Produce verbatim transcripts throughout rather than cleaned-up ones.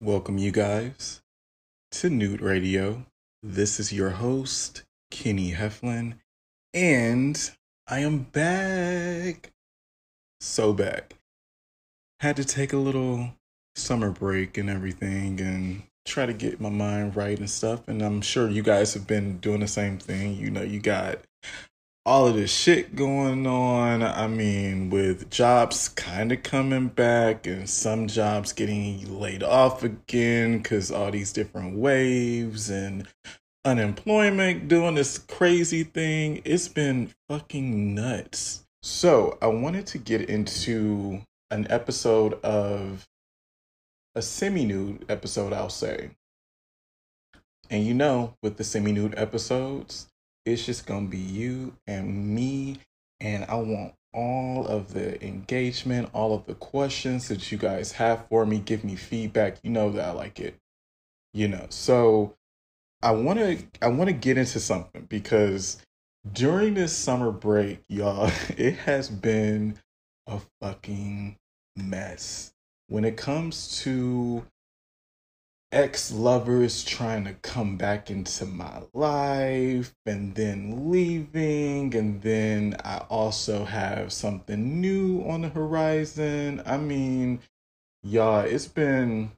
Welcome you guys to Nude Radio. This is your host, Kenny Heflin, and I am back. So back. Had to take a little summer break and everything and try to get my mind right and stuff. And I'm sure you guys have been doing the same thing. You know, you got all of this shit going on. I mean, with jobs kind of coming back and some jobs getting laid off again because all these different waves and unemployment doing this crazy thing. It's been fucking nuts. So I wanted to get into an episode of a semi-nude episode, I'll say. And you know, with the semi-nude episodes, it's just gonna be you and me, and I want all of the engagement, all of the questions that you guys have for me. Give me feedback. You know that I like it. You know, so I wanna I wanna get into something, because during this summer break, y'all, it has been a fucking mess. When it comes to ex-lovers trying to come back into my life and then leaving, and then I also have something new on the horizon. I mean, y'all, it's been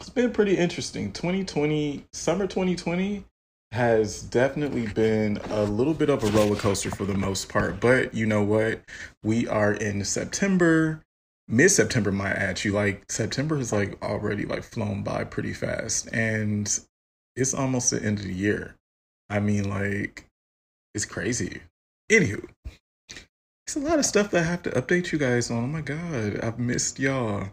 it's been pretty interesting. twenty twenty, summer twenty twenty has definitely been a little bit of a roller coaster for the most part, but you know what? We are in September. Mid-September might add you, like, September is like already like flown by pretty fast, and it's almost the end of the year. I mean, like, it's crazy. Anywho, it's a lot of stuff that I have to update you guys on. Oh my God, I've missed y'all.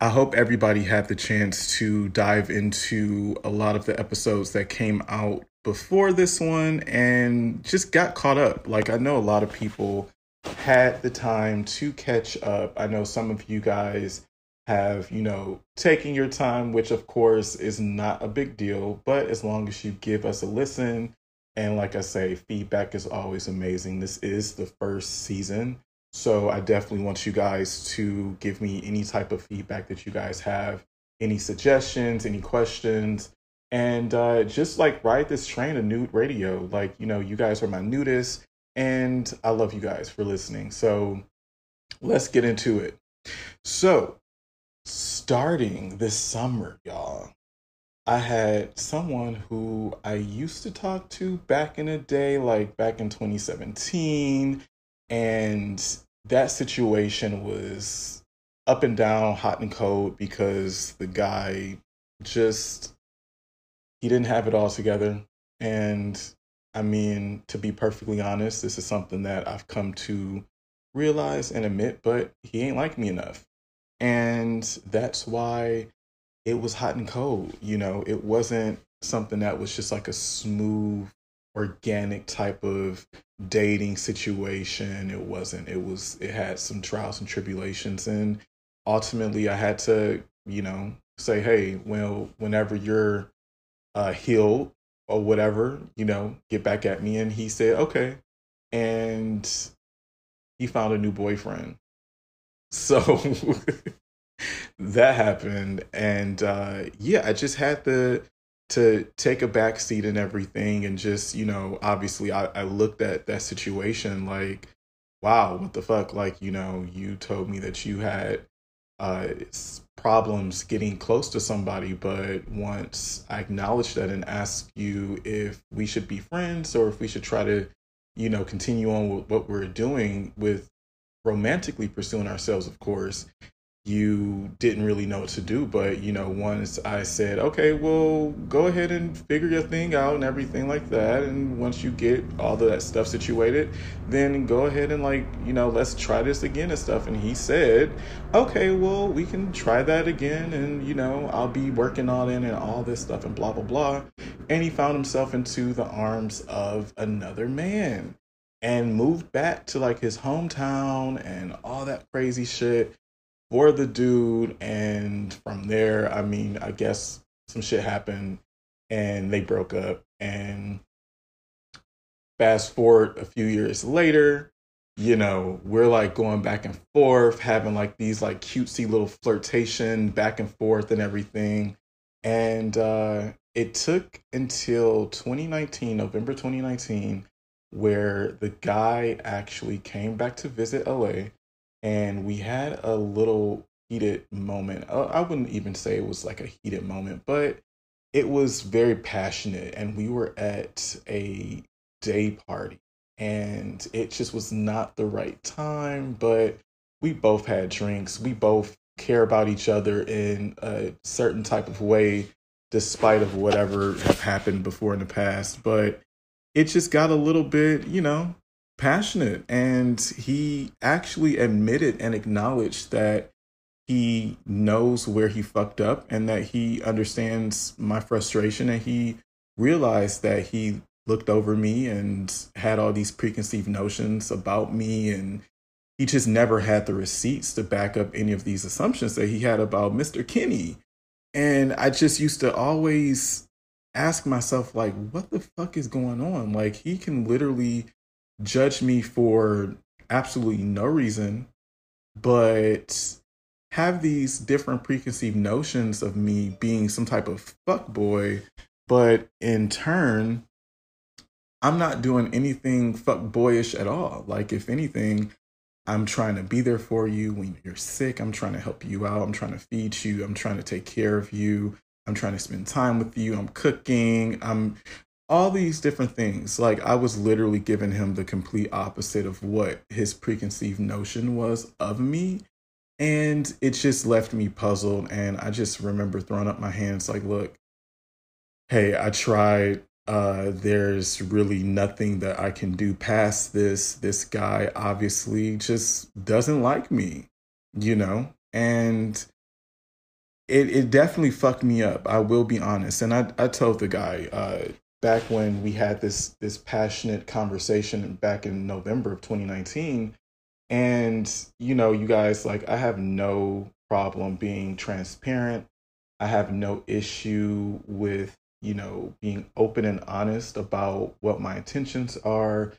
I hope everybody had the chance to dive into a lot of the episodes that came out before this one and just got caught up. Like, I know a lot of people had the time to catch up. I know some of you guys have, you know, taken your time, which of course is not a big deal, but as long as you give us a listen, and like I say, feedback is always amazing. This is the first season, so I definitely want you guys to give me any type of feedback that you guys have, any suggestions, any questions, and uh, just like ride this train of Nude Radio. Like, you know, you guys are my nudists, and I love you guys for listening. So let's get into it. So starting this summer, y'all, I had someone who I used to talk to back in the day, like back in twenty seventeen. And that situation was up and down, hot and cold, because the guy just, he didn't have it all together. And I mean, to be perfectly honest, this is something that I've come to realize and admit, but he ain't like me enough. And that's why it was hot and cold. You know, it wasn't something that was just like a smooth, organic type of dating situation. It wasn't. It was, it had some trials and tribulations. And ultimately, I had to, you know, say, hey, well, whenever you're uh, healed, or whatever, you know, get back at me. And he said, okay. And he found a new boyfriend. So that happened. And uh, yeah, I just had to, to take a back seat and everything. And just, you know, obviously I, I looked at that situation like, wow, what the fuck? Like, you know, you told me that you had uh, problems getting close to somebody, but once I acknowledge that and ask you if we should be friends or if we should try to, you know, continue on with what we're doing with romantically pursuing ourselves, of course, you didn't really know what to do. But, you know, once I said, okay, well, go ahead and figure your thing out and everything like that, and once you get all of that stuff situated, then go ahead and, like, you know, let's try this again and stuff. And he said, okay, well, we can try that again, and, you know, I'll be working on it and all this stuff and blah, blah, blah. And he found himself into the arms of another man and moved back to, like, his hometown and all that crazy shit for the dude. And from there, I mean, I guess some shit happened and they broke up. And Fast forward a few years later, you know, we're like going back and forth, having like these like cutesy little flirtation back and forth and everything. And uh, it took until twenty nineteen, November twenty nineteen, where the guy actually came back to visit L A, and we had a little heated moment. I wouldn't even say it was like a heated moment, but it was very passionate. And we were at a day party, and it just was not the right time, but we both had drinks. We both care about each other in a certain type of way, despite of whatever have happened before in the past. But it just got a little bit, you know, passionate. And he actually admitted and acknowledged that he knows where he fucked up and that he understands my frustration. And he realized that he looked over me and had all these preconceived notions about me. And he just never had the receipts to back up any of these assumptions that he had about Mister Kenny. And I just used to always ask myself, like, what the fuck is going on? Like, he can literally judge me for absolutely no reason, but have these different preconceived notions of me being some type of fuckboy. But in turn, I'm not doing anything fuckboyish at all. Like, if anything, I'm trying to be there for you when you're sick. I'm trying to help you out. I'm trying to feed you. I'm trying to take care of you. I'm trying to spend time with you. I'm cooking. I'm all these different things. Like, I was literally giving him the complete opposite of what his preconceived notion was of me. And it just left me puzzled. And I just remember throwing up my hands like, look, hey, I tried. Uh, there's really nothing that I can do past this. This guy obviously just doesn't like me, you know, and It it definitely fucked me up. I will be honest. And I, I told the guy uh, back when we had this this passionate conversation back in November of twenty nineteen. And, you know, you guys, like, I have no problem being transparent. I have no issue with, you know, being open and honest about what my intentions are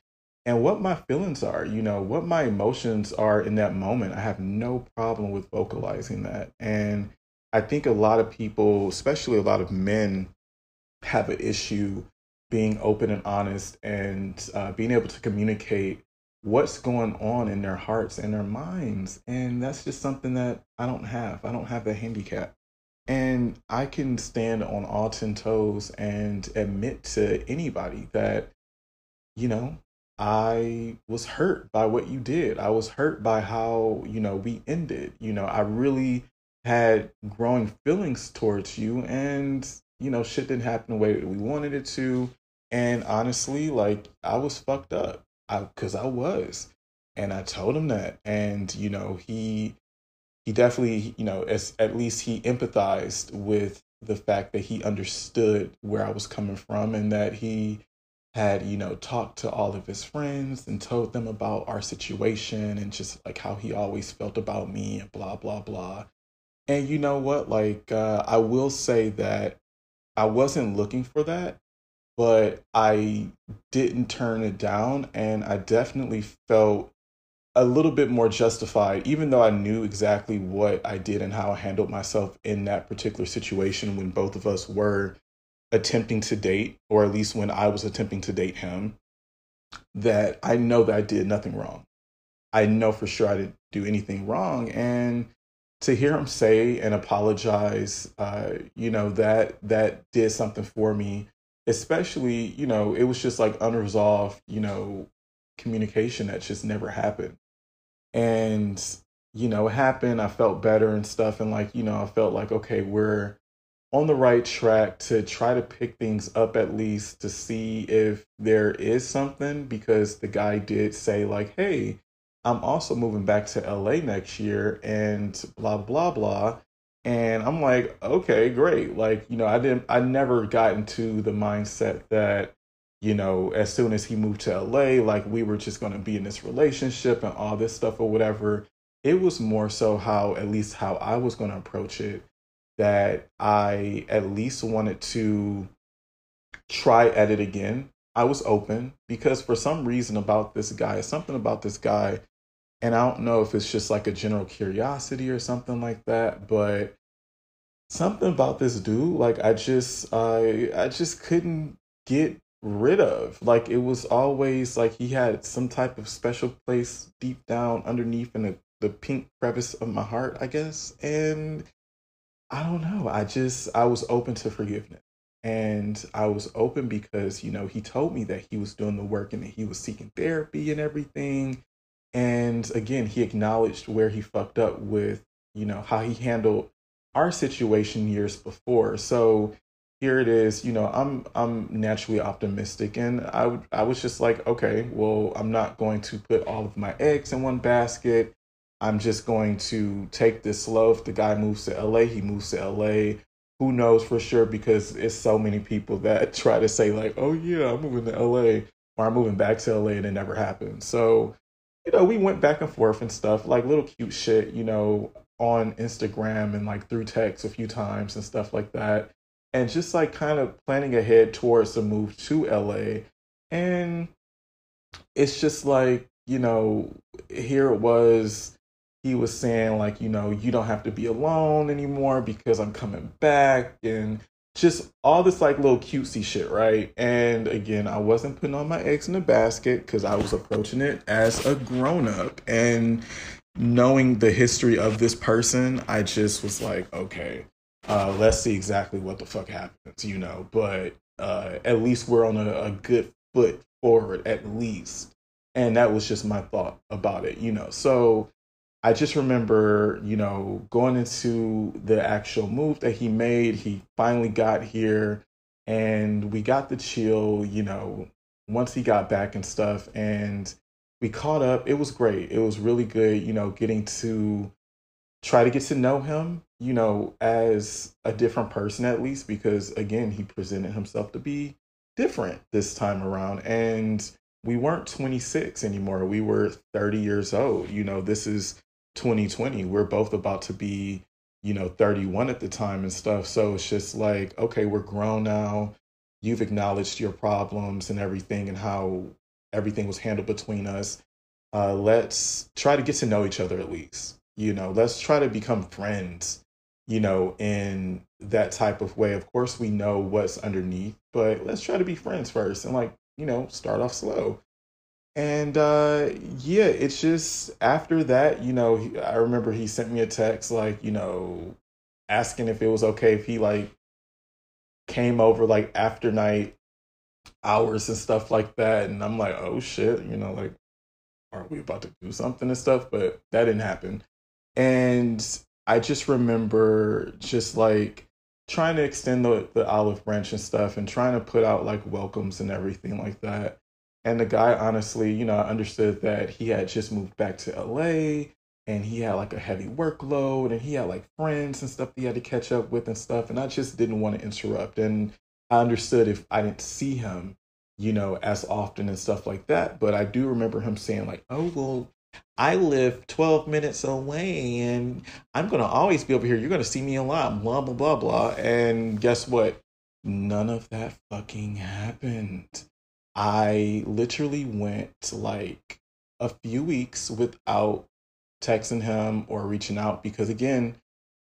and what my feelings are, you know, what my emotions are in that moment. I have no problem with vocalizing that. And I think a lot of people, especially a lot of men, have an issue being open and honest and uh, being able to communicate what's going on in their hearts and their minds. And that's just something that I don't have. I don't have that handicap. And I can stand on all ten toes and admit to anybody that, you know, I was hurt by what you did. I was hurt by how, you know, we ended. You know, I really had growing feelings towards you, and, you know, shit didn't happen the way that we wanted it to. And honestly, like, I was fucked up I because I was, and I told him that. And, you know, he he definitely, you know, as at least he empathized with the fact that he understood where I was coming from, and that he had, you know, talked to all of his friends and told them about our situation and just like how he always felt about me and blah, blah, blah. And you know what, like, uh, I will say that I wasn't looking for that, but I didn't turn it down. And I definitely felt a little bit more justified, even though I knew exactly what I did and how I handled myself in that particular situation when both of us were attempting to date, or at least when I was attempting to date him, that I know that I did nothing wrong. I know for sure I didn't do anything wrong. And to hear him say and apologize, uh, you know, that that did something for me, especially, you know, it was just like unresolved, you know, communication that just never happened. And, you know, it happened. I felt better and stuff. And like, you know, I felt like, OK, we're on the right track to try to pick things up, at least to see if there is something, because the guy did say like, hey, I'm also moving back to L A next year and blah, blah, blah. And I'm like, okay, great. Like, you know, I didn't, I never got into the mindset that, you know, as soon as he moved to L A, like we were just going to be in this relationship and all this stuff or whatever. It was more so how, at least how I was going to approach it, that I at least wanted to try at it again I was open, because for some reason about this guy, something about this guy, and I don't know if it's just like a general curiosity or something like that, but something about this dude, like I just, I, I just couldn't get rid of. Like, it was always like he had some type of special place deep down underneath in the, the pink crevice of my heart, I guess. And I don't know. I just, I was open to forgiveness. And I was open because, you know, he told me that he was doing the work and that he was seeking therapy and everything. And again, he acknowledged where he fucked up with, you know, how he handled our situation years before. So here it is, you know, I'm I'm naturally optimistic, and I w- I was just like, okay, well, I'm not going to put all of my eggs in one basket. I'm just going to take this slow. If the guy moves to L A, he moves to L A. Who knows for sure, because it's so many people that try to say like, oh yeah, I'm moving to L A, or I'm moving back to L A, and it never happened. So, you know, we went back and forth and stuff, like little cute shit, you know, on Instagram and like through text a few times and stuff like that. And just like kind of planning ahead towards the move to L A. And it's just like, you know, here it was. He was saying like, you know, you don't have to be alone anymore because I'm coming back, and just all this like little cutesy shit, right? And again, I wasn't putting all my eggs in a basket because I was approaching it as a grown up. And knowing the history of this person, I just was like, okay, uh, let's see exactly what the fuck happens, you know, but uh, at least we're on a, a good foot forward, at least. And that was just my thought about it, you know. So I just remember, you know, going into the actual move that he made. He finally got here and we got the chill, you know, once he got back and stuff, and we caught up. It was great. It was really good, you know, getting to try to get to know him, you know, as a different person, at least, because again, he presented himself to be different this time around. And we weren't twenty-six anymore. We were thirty years old. You know, this is twenty twenty. We're both about to be, you know, thirty-one at the time and stuff. So it's just like, okay, we're grown now. You've acknowledged your problems and everything and how everything was handled between us. Uh, let's try to get to know each other at least. You know, let's try to become friends, you know, in that type of way. Of course, we know what's underneath, but let's try to be friends first and like, you know, start off slow. And uh, yeah, it's just after that, you know, he, I remember he sent me a text like, you know, asking if it was okay if he like came over like after night hours and stuff like that. And I'm like, oh shit, you know, like, are we about to do something and stuff? But that didn't happen. And I just remember just like trying to extend the, the olive branch and stuff and trying to put out like welcomes and everything like that. And the guy, honestly, you know, I understood that he had just moved back to L A and he had like a heavy workload and he had like friends and stuff that he had to catch up with and stuff. And I just didn't want to interrupt. And I understood if I didn't see him, you know, as often and stuff like that. But I do remember him saying like, oh, well, I live twelve minutes away and I'm going to always be over here. You're going to see me a lot, blah, blah, blah, blah. And guess what? None of that fucking happened. I literally went like a few weeks without texting him or reaching out because, again,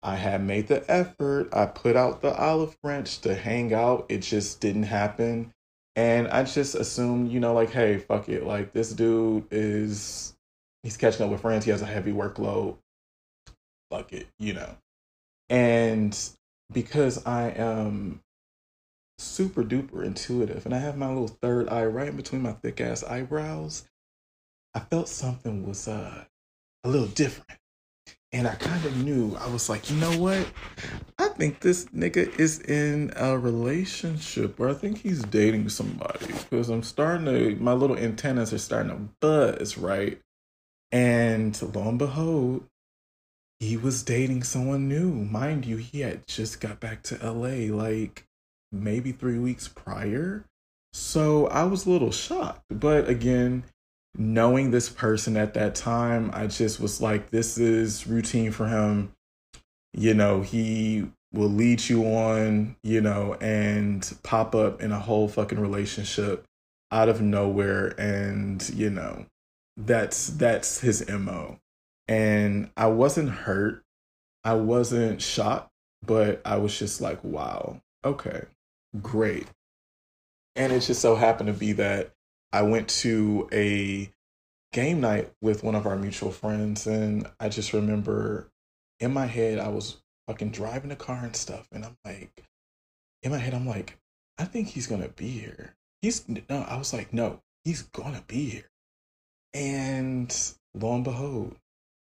I had made the effort. I put out the olive branch to hang out. It just didn't happen. And I just assumed, you know, like, hey, fuck it. Like, this dude is... he's catching up with friends. He has a heavy workload. Fuck it, you know. And because I am super duper intuitive and I have my little third eye right in between my thick ass eyebrows, I felt something was uh, a little different. And I kind of knew. I was like, you know what? I think this nigga is in a relationship, or I think he's dating somebody, because I'm starting to, my little antennas are starting to buzz, right? And lo and behold, he was dating someone new. Mind you, he had just got back to L A like maybe three weeks prior. So I was a little shocked. But again, knowing this person at that time, I just was like, this is routine for him. You know, he will lead you on, you know, and pop up in a whole fucking relationship out of nowhere, and you know, that's that's his M O. And I wasn't hurt, I wasn't shocked, but I was just like, wow, okay, great. And it just so happened to be that I went to a game night with one of our mutual friends, and I just remember in my head, I was fucking driving the car and stuff, and I'm like, in my head, I'm like, I think he's gonna be here. He's no, I was like, no, he's gonna be here. And lo and behold,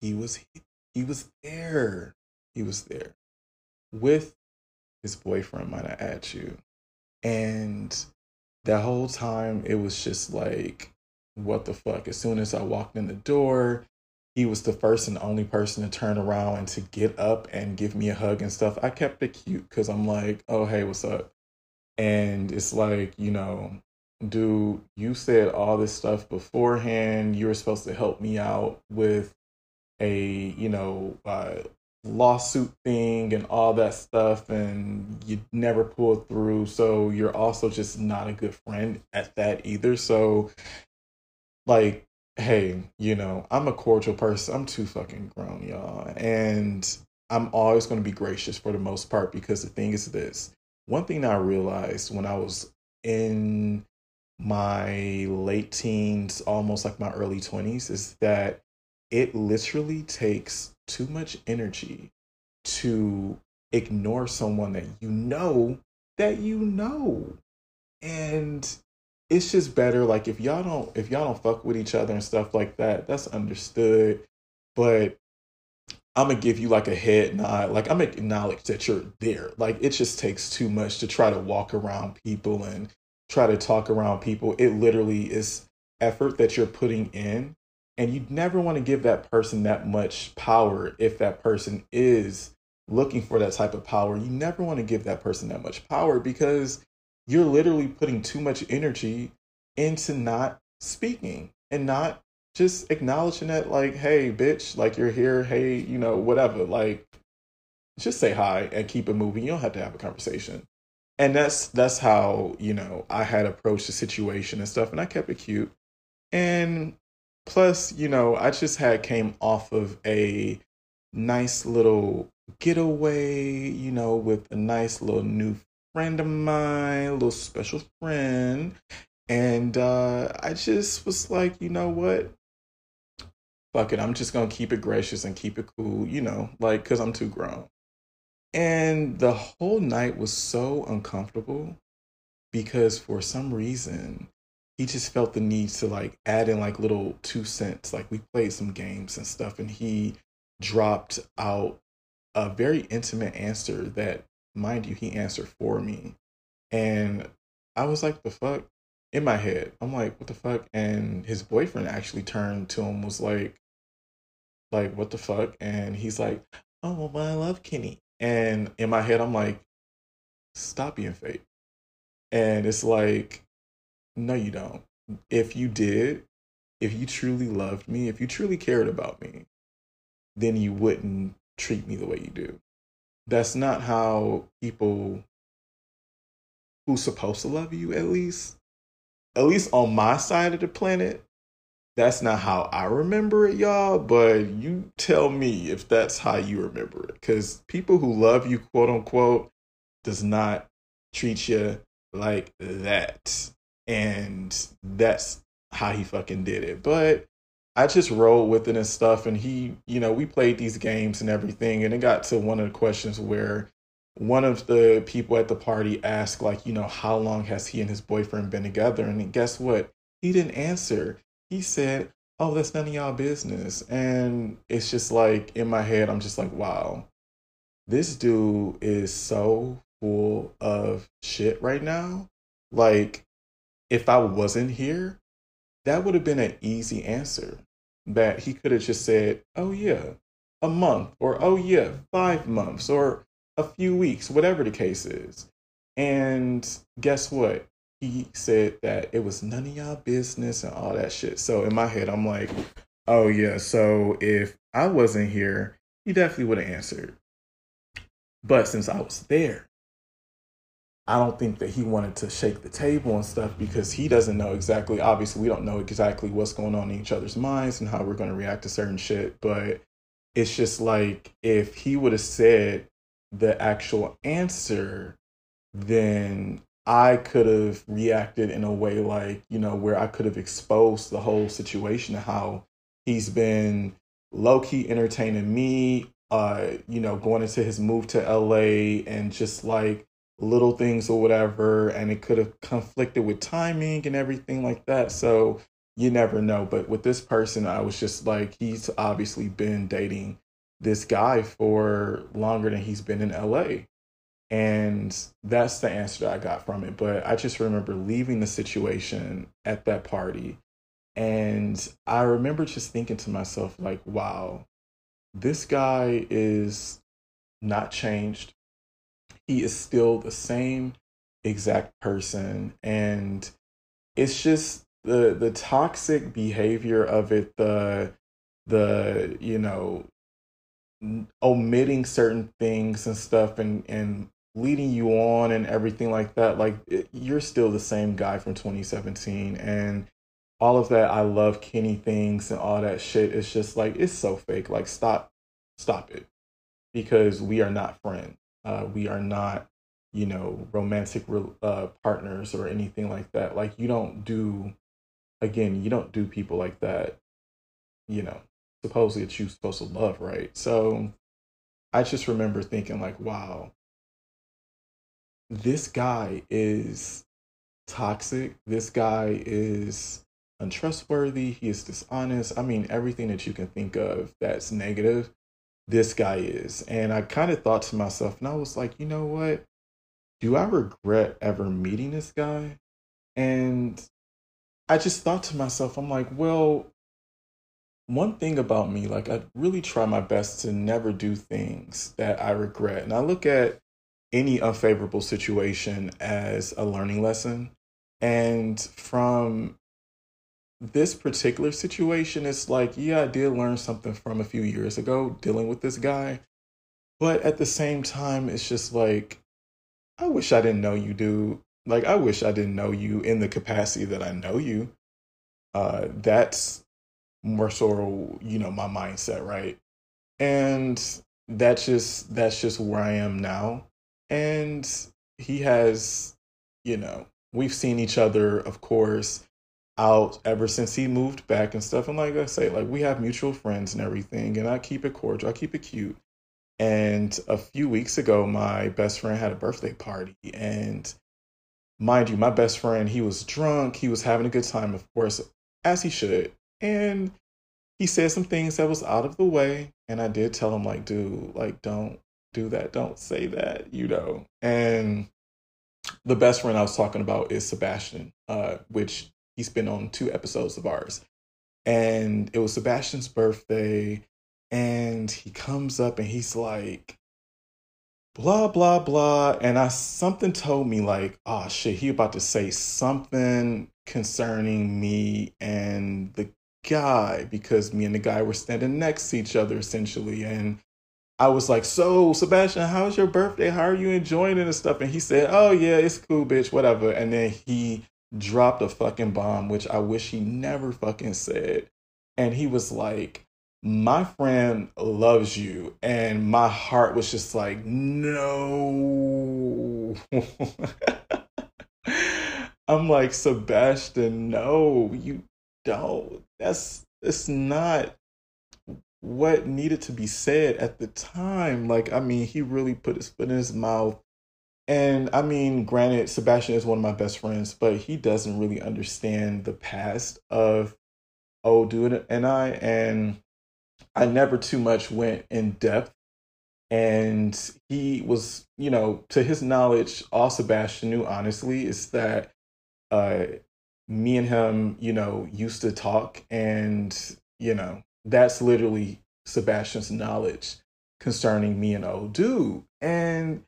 he was he, he was there. He was there with his boyfriend, might I add you. And that whole time, it was just like, what the fuck? As soon as I walked in the door, he was the first and only person to turn around and to get up and give me a hug and stuff. I kept it cute because I'm like, oh, hey, what's up? And it's like, you know, dude, you said all this stuff beforehand. You were supposed to help me out with a, you know, uh, lawsuit thing and all that stuff, and you never pulled through. So you're also just not a good friend at that either. So like, hey, you know, I'm a cordial person. I'm too fucking grown, y'all. And I'm always going to be gracious for the most part, because the thing is this. One thing I realized when I was in my late teens, almost like my early twenties, is that it literally takes too much energy to ignore someone that you know that you know. And it's just better, like, if y'all don't if y'all don't fuck with each other and stuff like that, that's understood. But I'm gonna give you like a head nod, like I'm gonna acknowledge that you're there. Like, it just takes too much to try to walk around people and try to talk around people. It literally is effort that you're putting in. And you never want to give that person that much power if that person is looking for that type of power. You never want to give that person that much power, because you're literally putting too much energy into not speaking and not just acknowledging that, like, hey, bitch, like, you're here. Hey, you know, whatever. Like, just say hi and keep it moving. You don't have to have a conversation. And that's that's how, you know, I had approached the situation and stuff. And I kept it cute. And plus, you know, I just had came off of a nice little getaway, you know, with a nice little new friend of mine, a little special friend. And uh, I just was like, you know what? Fuck it. I'm just going to keep it gracious and keep it cool, you know, like, because I'm too grown. And the whole night was so uncomfortable because for some reason, he just felt the need to like add in like little two cents. Like, we played some games and stuff, and he dropped out a very intimate answer that, mind you, he answered for me. And I was like, the fuck? In my head, I'm like, what the fuck? And his boyfriend actually turned to him, was like, like, what the fuck? And he's like, oh, well, I love Kenny. And in my head, I'm like, stop being fake. And it's like, no, you don't. If you did, if you truly loved me, if you truly cared about me, then you wouldn't treat me the way you do. That's not how people who's supposed to love you, at least, at least on my side of the planet, that's not how I remember it, y'all. But you tell me if that's how you remember it. Because people who love you, quote unquote, does not treat you like that. And that's how he fucking did it. But I just rolled with it and stuff. And he, you know, we played these games and everything. And it got to one of the questions where one of the people at the party asked, like, you know, how long has he and his boyfriend been together? And guess what? He didn't answer. He said, oh, that's none of y'all business. And it's just like, in my head, I'm just like, wow, this dude is so full of shit right now. Like, if I wasn't here, that would have been an easy answer that he could have just said, oh, yeah, a month, or, oh, yeah, five months or a few weeks, whatever the case is. And guess what? He said that it was none of y'all business and all that shit. So in my head, I'm like, oh, yeah. So if I wasn't here, he definitely would have answered. But since I was there, I don't think that he wanted to shake the table and stuff because he doesn't know exactly. Obviously, we don't know exactly what's going on in each other's minds and how we're going to react to certain shit. But it's just like, if he would have said the actual answer, then I could have reacted in a way like, you know, where I could have exposed the whole situation and how he's been low key entertaining me, uh, you know, going into his move to L A and just like little things or whatever, and it could have conflicted with timing and everything like that. So you never know. But with this person, I was just like, he's obviously been dating this guy for longer than he's been in L A, and that's the answer that I got from it. But I just remember leaving the situation at that party, and I remember just thinking to myself, like, wow, this guy is not changed. He is still the same exact person. And it's just the the toxic behavior of it, the, the you know, omitting certain things and stuff and, and leading you on and everything like that. Like, it, you're still the same guy from twenty seventeen. And all of that I love Kenny things and all that shit. It's just like, it's so fake. Like, stop, stop it. Because we are not friends. Uh, we are not, you know, romantic uh, partners or anything like that. Like, you don't do, again, you don't do people like that, you know, supposedly that you're supposed to love, right? So I just remember thinking like, wow, this guy is toxic. This guy is untrustworthy. He is dishonest. I mean, everything that you can think of that's negative, this guy is. And I kind of thought to myself, and I was like, you know what? Do I regret ever meeting this guy? And I just thought to myself, I'm like, well, one thing about me, like, I really try my best to never do things that I regret. And I look at any unfavorable situation as a learning lesson. And from this particular situation, it's like, yeah, I did learn something from a few years ago dealing with this guy. But at the same time, it's just like, I wish I didn't know you, dude. Like, I wish I didn't know you in the capacity that I know you. Uh, that's more so, you know, my mindset, right? And that's just, that's just where I am now. And he has, you know, we've seen each other, of course, out ever since he moved back and stuff. And like I say, like, we have mutual friends and everything, and I keep it cordial, I keep it cute. And a few weeks ago, my best friend had a birthday party, and mind you, my best friend, he was drunk, he was having a good time, of course, as he should. And he said some things that was out of the way. And I did tell him like, dude, like, don't do that. Don't say that, you know? And the best friend I was talking about is Sebastian, uh, which he's been on two episodes of ours. And it was Sebastian's birthday. And he comes up and he's like, blah, blah, blah. And I something told me like, oh, shit, he about to say something concerning me and the guy, because me and the guy were standing next to each other, essentially. And I was like, so, Sebastian, how's your birthday? How are you enjoying it and stuff? And he said, oh, yeah, it's cool, bitch, whatever. And then he dropped a fucking bomb, which I wish he never fucking said. And he was like, my friend loves you. And my heart was just like, no. I'm like, Sebastian, no, you don't. That's, it's not what needed to be said at the time. Like, I mean, he really put his foot in his mouth. And I mean, granted, Sebastian is one of my best friends, but he doesn't really understand the past of old dude and I. And I never too much went in depth. And he was, you know, to his knowledge, all Sebastian knew, honestly, is that uh, me and him, you know, used to talk. And, you know, that's literally Sebastian's knowledge concerning me and old dude. And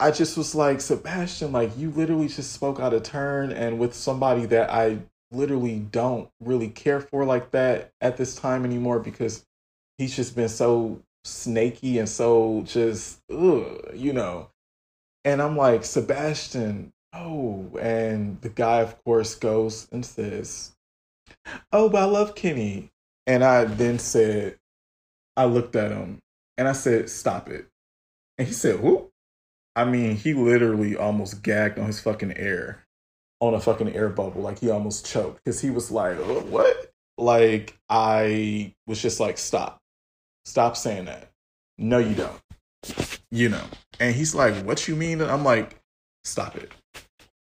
I just was like, Sebastian, like, you literally just spoke out of turn and with somebody that I literally don't really care for like that at this time anymore, because he's just been so snaky and so just, ugh, you know. And I'm like, Sebastian, oh. And the guy, of course, goes and says, oh, but I love Kenny. And I then said, I looked at him and I said, stop it. And he said, whoop. I mean, he literally almost gagged on his fucking air, on a fucking air bubble. Like, he almost choked because he was like, oh, what? Like, I was just like, stop. Stop saying that. No, you don't. You know. And he's like, what you mean? And I'm like, stop it.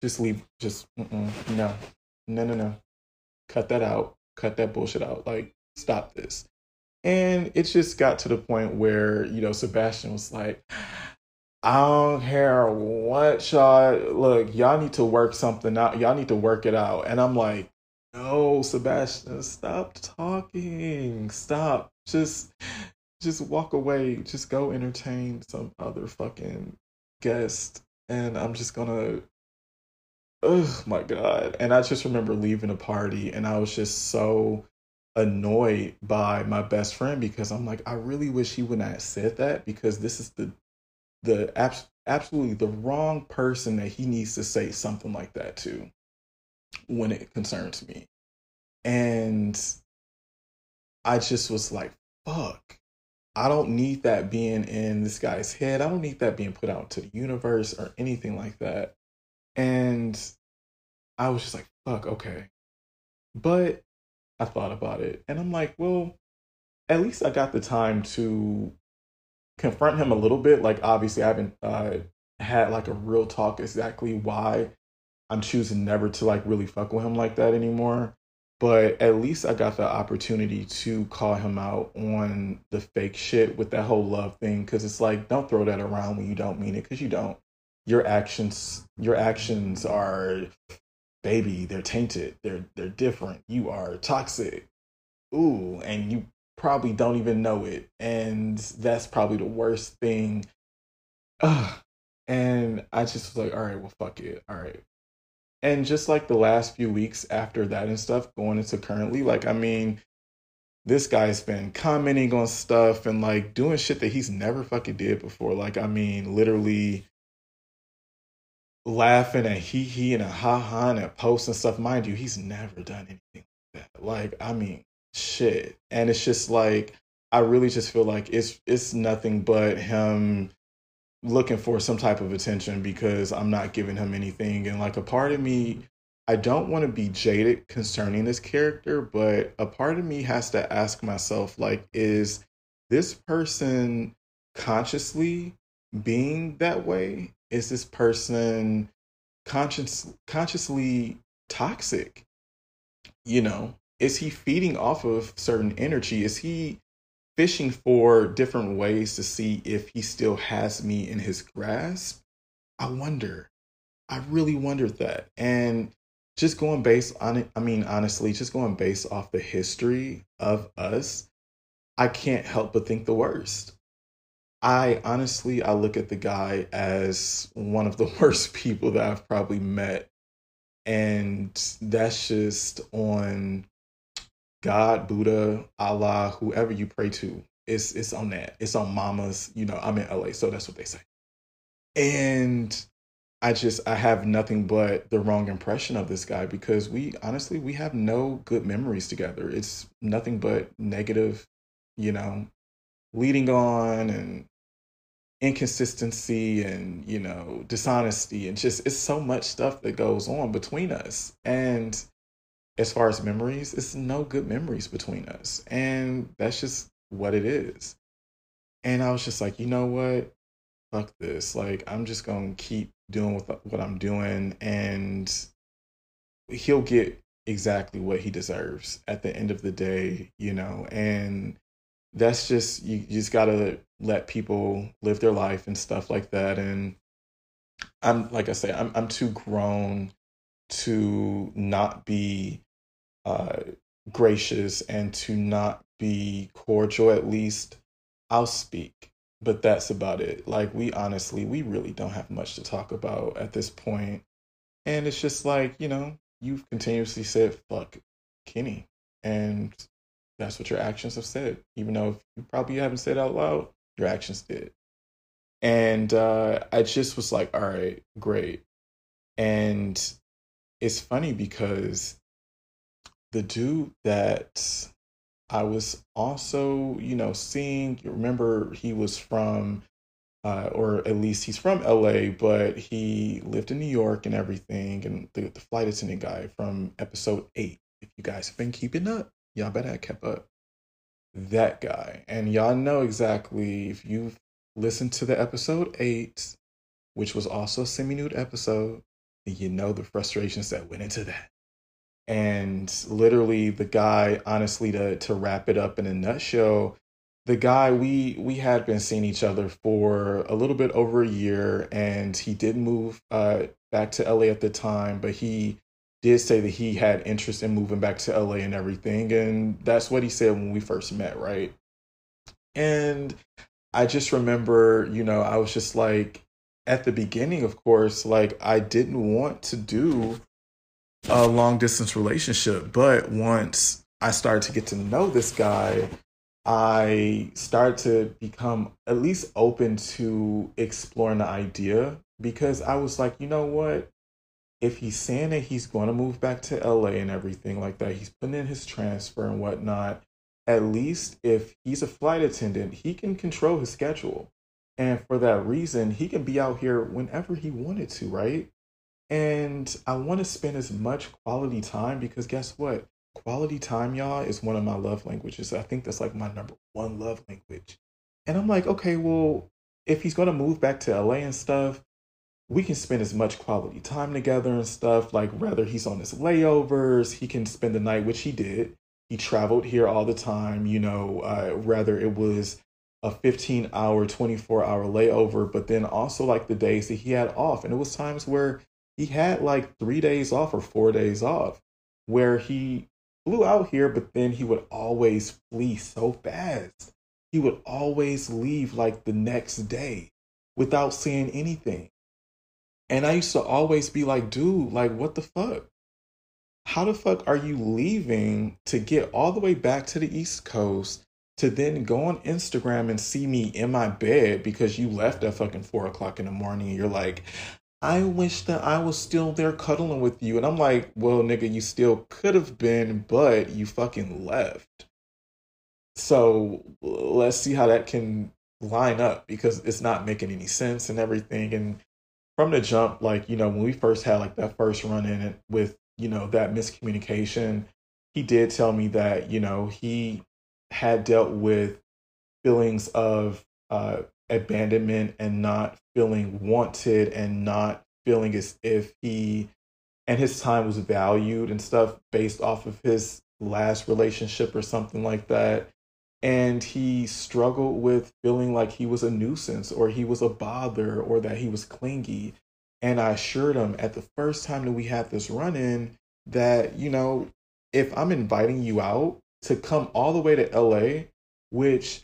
Just leave. Just, mm-mm, no. No, no, no. Cut that out. Cut that bullshit out. Like, stop this. And it just got to the point where, you know, Sebastian was like, I don't care what y'all, look, y'all need to work something out. Y'all need to work it out. And I'm like, no, Sebastian, stop talking. Stop. Just, just walk away. Just go entertain some other fucking guest. And I'm just gonna, oh my God. And I just remember leaving a party and I was just so annoyed by my best friend because I'm like, I really wish he wouldn't have said that because this is the, the abs- absolutely the wrong person that he needs to say something like that to when it concerns me. And I just was like, fuck, I don't need that being in this guy's head. I don't need that being put out into the universe or anything like that. And I was just like, fuck, okay. But I thought about it and I'm like, well, at least I got the time to confront him a little bit. Like, obviously I haven't uh, had like a real talk exactly why I'm choosing never to like really fuck with him like that anymore. But at least I got the opportunity to call him out on the fake shit with that whole love thing. Cause it's like, don't throw that around when you don't mean it. Cause you don't, your actions, your actions are, baby, they're tainted. They're, they're different. You are toxic. Ooh. And you probably don't even know it. And that's probably the worst thing. Ugh. And I just was like, all right, well, fuck it. All right. And just like the last few weeks after that and stuff going into currently, like, I mean, this guy's been commenting on stuff and like doing shit that he's never fucking did before. Like, I mean, literally laughing at hee hee and a ha ha and a post and stuff. Mind you, he's never done anything like that. Like, I mean, shit. And it's just like, I really just feel like it's it's nothing but him looking for some type of attention because I'm not giving him anything. And like, a part of me, I don't want to be jaded concerning this character, but a part of me has to ask myself, like, is this person consciously being that way? Is this person conscious consciously toxic? You know, is he feeding off of certain energy? Is he fishing for different ways to see if he still has me in his grasp? I wonder. I really wondered that. And just going based on it, I mean, honestly, just going based off the history of us, I can't help but think the worst. I honestly, I look at the guy as one of the worst people that I've probably met. And that's just on God, Buddha, Allah, whoever you pray to, it's it's on that. It's on mamas. You know, I'm in L A, so that's what they say. And I just, I have nothing but the wrong impression of this guy because we, honestly, we have no good memories together. It's nothing but negative, you know, leading on and inconsistency and, you know, dishonesty and just, it's so much stuff that goes on between us. And as far as memories, it's no good memories between us. And that's just what it is. And I was just like, you know what? Fuck this. Like, I'm just going to keep doing what I'm doing. And he'll get exactly what he deserves at the end of the day, you know. And that's just, you, you just got to let people live their life and stuff like that. And I'm, like I say, I'm, I'm too grown to not be uh, gracious and to not be cordial. At least I'll speak, but that's about it. Like, we honestly, we really don't have much to talk about at this point. And it's just like, you know, you've continuously said, fuck Kenny. And that's what your actions have said, even though you probably haven't said out loud, your actions did. And uh, I just was like, all right, great. And it's funny because the dude that I was also, you know, seeing, you remember he was from, uh, or at least he's from L A, but he lived in New York and everything. And the, the flight attendant guy from episode eight, if you guys have been keeping up, y'all better have kept up. That guy. And y'all know exactly, if you've listened to the episode eight, which was also a semi-nude episode, and you know the frustrations that went into that. And literally the guy, honestly, to to wrap it up in a nutshell, the guy, we we had been seeing each other for a little bit over a year, and he did move uh, back to L A at the time, but he did say that he had interest in moving back to L A and everything. And that's what he said when we first met, right? And I just remember, you know, I was just like, at the beginning, of course, like I didn't want to do a long distance relationship. But once I started to get to know this guy, I started to become at least open to exploring the idea, because I was like, you know what? If he's saying that he's going to move back to L A and everything like that, he's putting in his transfer and whatnot. At least if he's a flight attendant, he can control his schedule. And for that reason, he can be out here whenever he wanted to, right? And I want to spend as much quality time, because guess what? Quality time, y'all, is one of my love languages. I think that's like my number one love language. And I'm like, okay, well, if he's going to move back to L A and stuff, we can spend as much quality time together and stuff. Like, rather he's on his layovers, he can spend the night, which he did. He traveled here all the time, you know, uh, rather it was a fifteen hour, twenty-four hour layover, but then also like the days that he had off. And it was times where he had like three days off or four days off where he flew out here, but then he would always flee so fast. He would always leave like the next day without saying anything. And I used to always be like, dude, like, what the fuck? How the fuck are you leaving to get all the way back to the East Coast to then go on Instagram and see me in my bed because you left at fucking four o'clock in the morning and you're like, I wish that I was still there cuddling with you. And I'm like, well, nigga, you still could have been, but you fucking left. So let's see how that can line up, because it's not making any sense and everything. And from the jump, like, you know, when we first had like that first run in with, you know, that miscommunication, he did tell me that, you know, he had dealt with feelings of uh, abandonment and not feeling wanted and not feeling as if he and his time was valued and stuff based off of his last relationship or something like that. And he struggled with feeling like he was a nuisance or he was a bother or that he was clingy. And I assured him at the first time that we had this run-in that, you know, if I'm inviting you out to come all the way to L A, which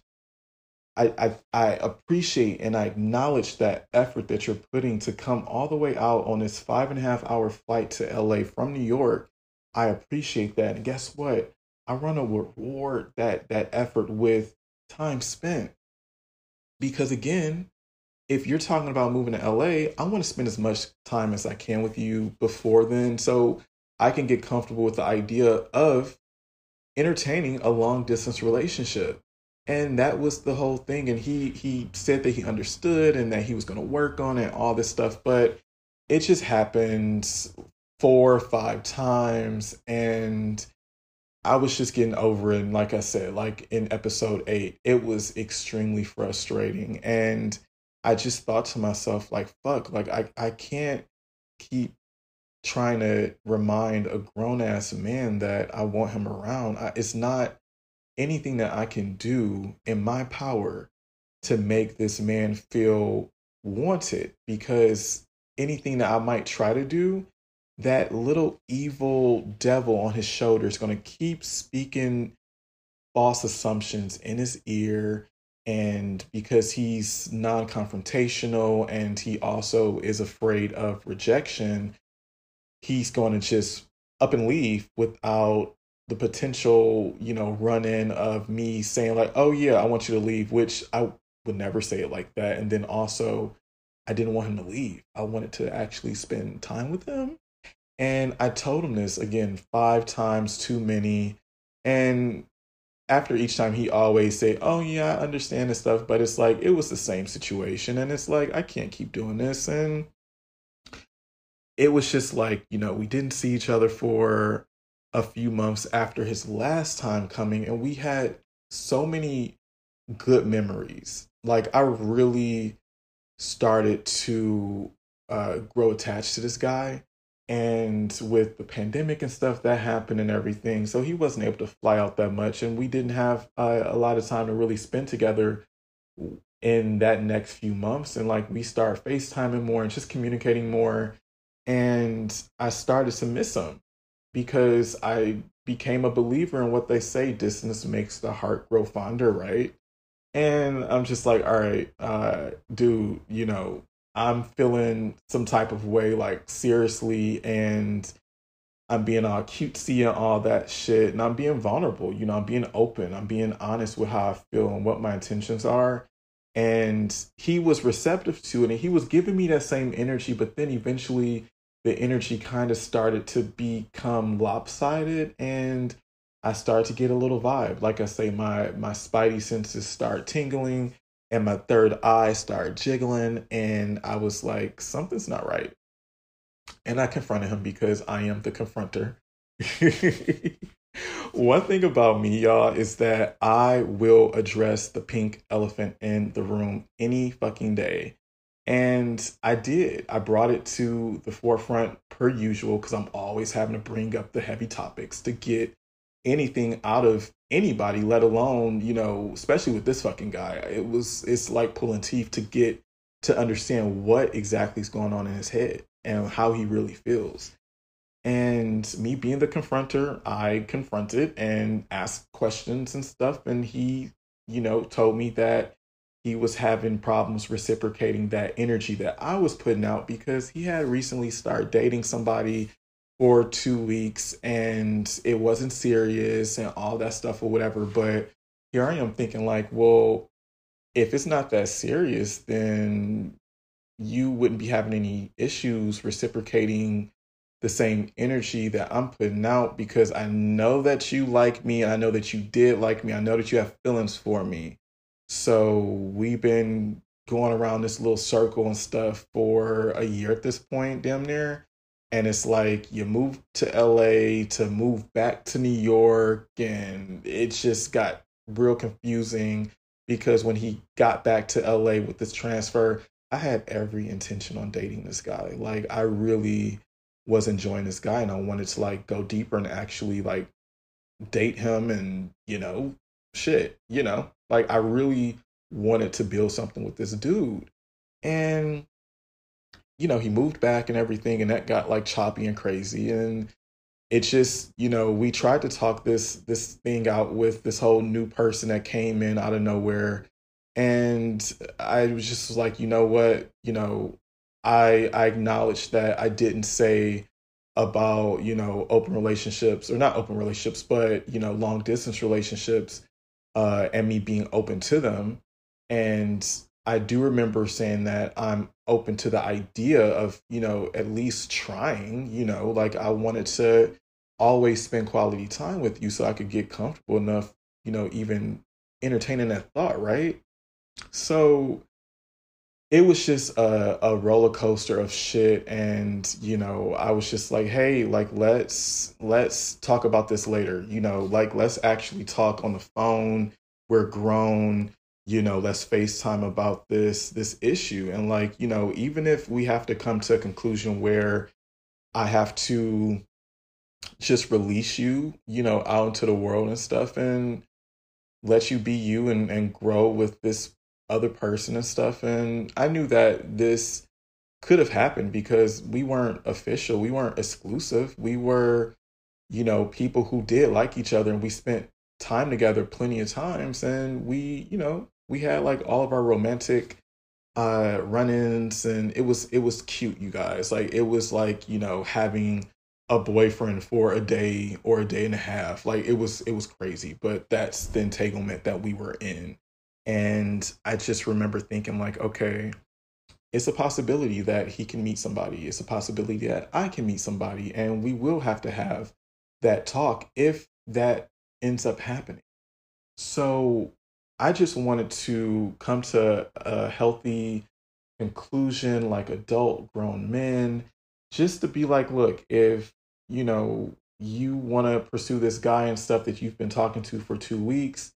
I, I, I appreciate and I acknowledge that effort that you're putting to come all the way out on this five and a half hour flight to L A from New York, I appreciate that. And guess what? I want to reward that that effort with time spent. Because again, if you're talking about moving to L A, I want to spend as much time as I can with you before then, so I can get comfortable with the idea of entertaining a long distance relationship. And that was the whole thing. And he he said that he understood and that he was going to work on it, all this stuff, but it just happened four or five times, and I was just getting over it. And like I said, like in episode eight, it was extremely frustrating. And I just thought to myself, like, fuck, like I, I can't keep trying to remind a grown ass man that I want him around. I, it's not anything that I can do in my power to make this man feel wanted, because anything that I might try to do, that little evil devil on his shoulder is going to keep speaking false assumptions in his ear. And because he's non-confrontational and he also is afraid of rejection, he's going to just up and leave without the potential, you know, run in of me saying like, oh, yeah, I want you to leave, which I would never say it like that. And then also, I didn't want him to leave. I wanted to actually spend time with him. And I told him this, again, five times too many. And after each time, he always said, oh, yeah, I understand this stuff. But it's like, it was the same situation. And it's like, I can't keep doing this. And it was just like, you know, we didn't see each other for a few months after his last time coming. And we had so many good memories. Like, I really started to uh, grow attached to this guy. And with the pandemic and stuff that happened and everything, so he wasn't able to fly out that much. And we didn't have uh, a lot of time to really spend together in that next few months. And like, we started FaceTiming more and just communicating more. And I started to miss him because I became a believer in what they say, distance makes the heart grow fonder, right? And I'm just like, all right, uh, dude, you know, I'm feeling some type of way, like, seriously, and I'm being all cutesy and all that shit, and I'm being vulnerable, you know, I'm being open, I'm being honest with how I feel and what my intentions are, and he was receptive to it, and he was giving me that same energy, but then eventually the energy kind of started to become lopsided, and I started to get a little vibe. Like I say, my, my spidey senses start tingling, and my third eye started jiggling, and I was like, something's not right. And I confronted him because I am the confronter. One thing about me, y'all, is that I will address the pink elephant in the room any fucking day. And I did. I brought it to the forefront per usual, because I'm always having to bring up the heavy topics to get anything out of anybody, let alone, you know, especially with this fucking guy. It was, it's like pulling teeth to get to understand what exactly is going on in his head and how he really feels. And me being the confronter, I confronted and asked questions and stuff. And he, you know, told me that he was having problems reciprocating that energy that I was putting out, because he had recently started dating somebody for two weeks and it wasn't serious and all that stuff or whatever. But here I am thinking like, well, if it's not that serious, then you wouldn't be having any issues reciprocating the same energy that I'm putting out, because I know that you like me. I know that you did like me. I know that you have feelings for me. So we've been going around this little circle and stuff for a year at this point, damn near. And it's like, you moved to L A to move back to New York. And it just got real confusing, because when he got back to L A with this transfer, I had every intention on dating this guy. Like, I really was enjoying this guy and I wanted to like go deeper and actually like date him and, you know, shit, you know, like I really wanted to build something with this dude. And you know, he moved back and everything, and that got like choppy and crazy. And it's just, you know, we tried to talk this this thing out with this whole new person that came in out of nowhere. And I was just like, you know what, you know, I I acknowledge that I didn't say about, you know, open relationships, or not open relationships, but, you know, long distance relationships, uh, and me being open to them. And I do remember saying that I'm open to the idea of, you know, at least trying, you know, like I wanted to always spend quality time with you so I could get comfortable enough, you know, even entertaining that thought, right? So it was just a, a roller coaster of shit. And, you know, I was just like, hey, like, let's let's talk about this later, you know, like, let's actually talk on the phone. We're grown. You know, let's FaceTime about this, this issue. And like, you know, even if we have to come to a conclusion where I have to just release you, you know, out into the world and stuff and let you be you and, and grow with this other person and stuff. And I knew that this could have happened because we weren't official. We weren't exclusive. We were, you know, people who did like each other, and we spent time together plenty of times, and we, you know, we had like all of our romantic uh run-ins, and it was it was cute, you guys. Like, it was like, you know, having a boyfriend for a day or a day and a half. Like, it was it was crazy, but that's the entanglement that we were in. And I just remember thinking like, okay, it's a possibility that he can meet somebody. It's a possibility that I can meet somebody. And we will have to have that talk if that ends up happening. So I just wanted to come to a healthy conclusion, like adult grown men, just to be like, look, if, you know, you want to pursue this guy and stuff that you've been talking to for two weeks,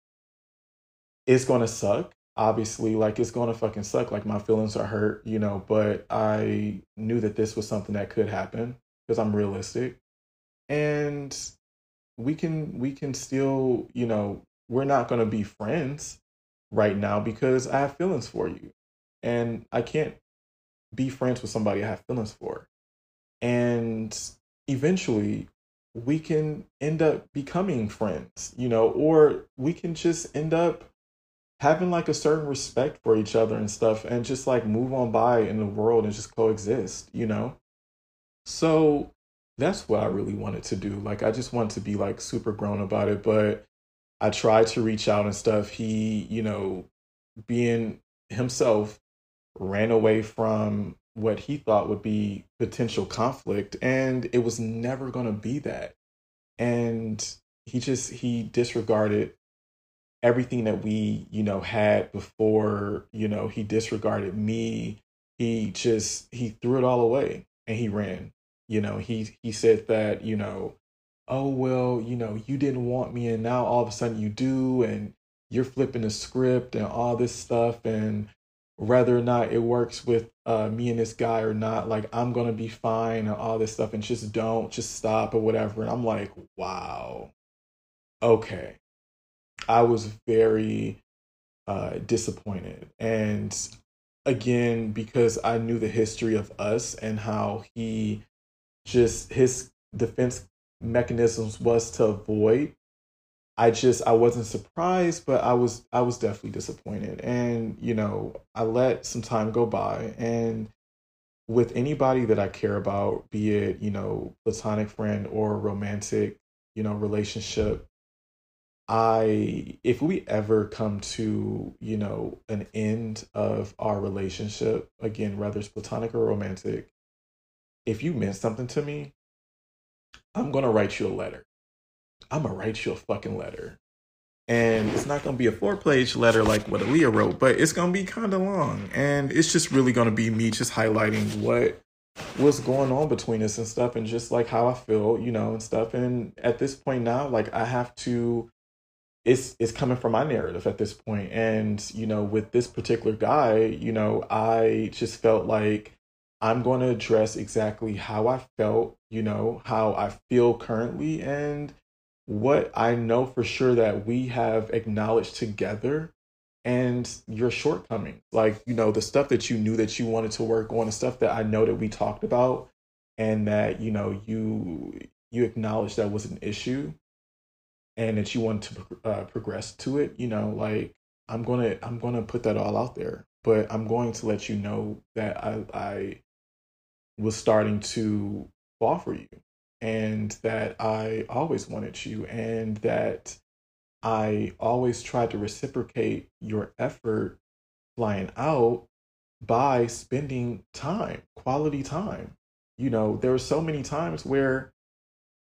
it's going to suck. Obviously, like, it's going to fucking suck. Like, my feelings are hurt, you know, but I knew that this was something that could happen because I'm realistic. And we can we can still, you know, we're not going to be friends right now because I have feelings for you. And I can't be friends with somebody I have feelings for. And eventually we can end up becoming friends, you know, or we can just end up having like a certain respect for each other and stuff and just like move on by in the world and just coexist, you know? So that's what I really wanted to do. Like, I just wanted to be like super grown about it, but I tried to reach out and stuff. He, you know, being himself, ran away from what he thought would be potential conflict, and it was never going to be that. And he just he disregarded everything that we, you know, had before. You know, he disregarded me. He just he threw it all away and he ran. You know, he he said that, you know, oh, well, you know, you didn't want me and now all of a sudden you do, and you're flipping the script and all this stuff, and whether or not it works with uh, me and this guy or not, like, I'm going to be fine and all this stuff, and just don't, just stop or whatever. And I'm like, wow, okay. I was very uh, disappointed. And again, because I knew the history of us and how he just, his defense mechanisms was to avoid, I just, I wasn't surprised, but I was, I was definitely disappointed. And, you know, I let some time go by, and with anybody that I care about, be it, you know, platonic friend or romantic, you know, relationship, I, if we ever come to, you know, an end of our relationship, again, whether it's platonic or romantic, if you meant something to me, I'm going to write you a letter. I'm going to write you a fucking letter. And it's not going to be a four-page letter like what Aaliyah wrote, but it's going to be kind of long. And it's just really going to be me just highlighting what what's going on between us and stuff, and just like how I feel, you know, and stuff. And at this point now, like, I have to, it's, it's coming from my narrative at this point. And, you know, with this particular guy, you know, I just felt like I'm going to address exactly how I felt, you know, how I feel currently, and what I know for sure that we have acknowledged together, and your shortcomings, like, you know, the stuff that you knew that you wanted to work on, the stuff that I know that we talked about and that, you know, you, you acknowledged that was an issue and that you wanted to uh, progress to it. You know, like, I'm going to, I'm going to put that all out there, but I'm going to let you know that I, I was starting to fall for you, and that I always wanted you, and that I always tried to reciprocate your effort flying out by spending time, quality time. You know, there were so many times where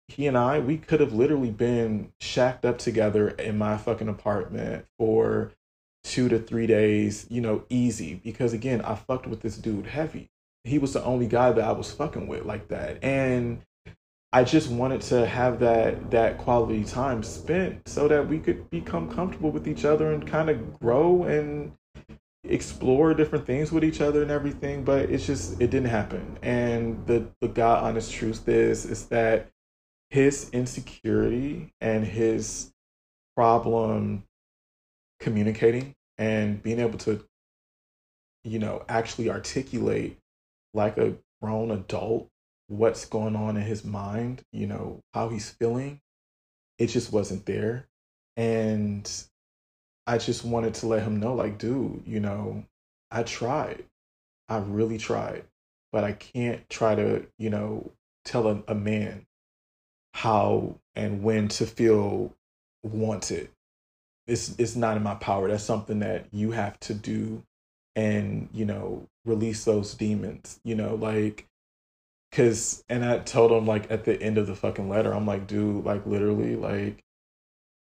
he and I, we could have literally been shacked up together in my fucking apartment for two to three days, you know, easy. Because again, I fucked with this dude heavy. He was the only guy that I was fucking with like that. And I just wanted to have that that quality time spent so that we could become comfortable with each other and kind of grow and explore different things with each other and everything. But it's just, it didn't happen. And the, the God honest truth is, is that his insecurity and his problem communicating and being able to, you know, actually articulate like a grown adult what's going on in his mind, you know, how he's feeling, it just wasn't there. And I just wanted to let him know, like, dude, you know, I tried. I really tried. But I can't try to, you know, tell a, a man how and when to feel wanted it's it's not in my power. That's something that you have to do, and, you know, release those demons, you know, like, cause, and I told him, like, at the end of the fucking letter, I'm like, dude, like, literally, like,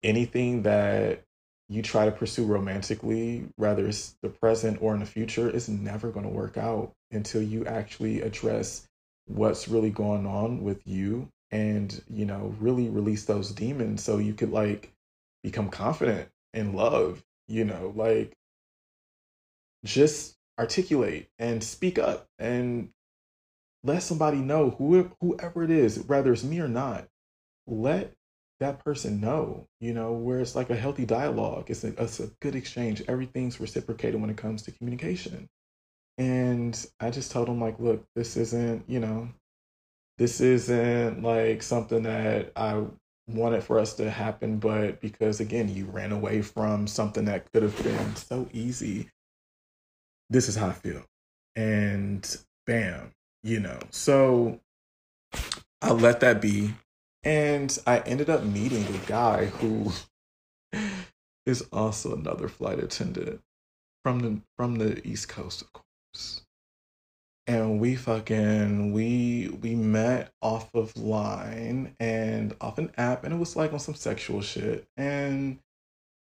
anything that you try to pursue romantically, whether it's the present or in the future, is never going to work out until you actually address what's really going on with you and, you know, really release those demons so you could, like, become confident in love, you know, like, just articulate and speak up and let somebody know, who, whoever it is, whether it's me or not, let that person know, you know, where it's like a healthy dialogue. It's a, it's a good exchange. Everything's reciprocated when it comes to communication. And I just told him, like, look, this isn't, you know, this isn't like something that I wanted for us to happen. But because, again, you ran away from something that could have been so easy, this is how I feel. And bam, you know, so I let that be. And I ended up meeting a guy who is also another flight attendant from the from the East Coast, of course. And we fucking we we met off of Line and off an app, and it was like on some sexual shit. And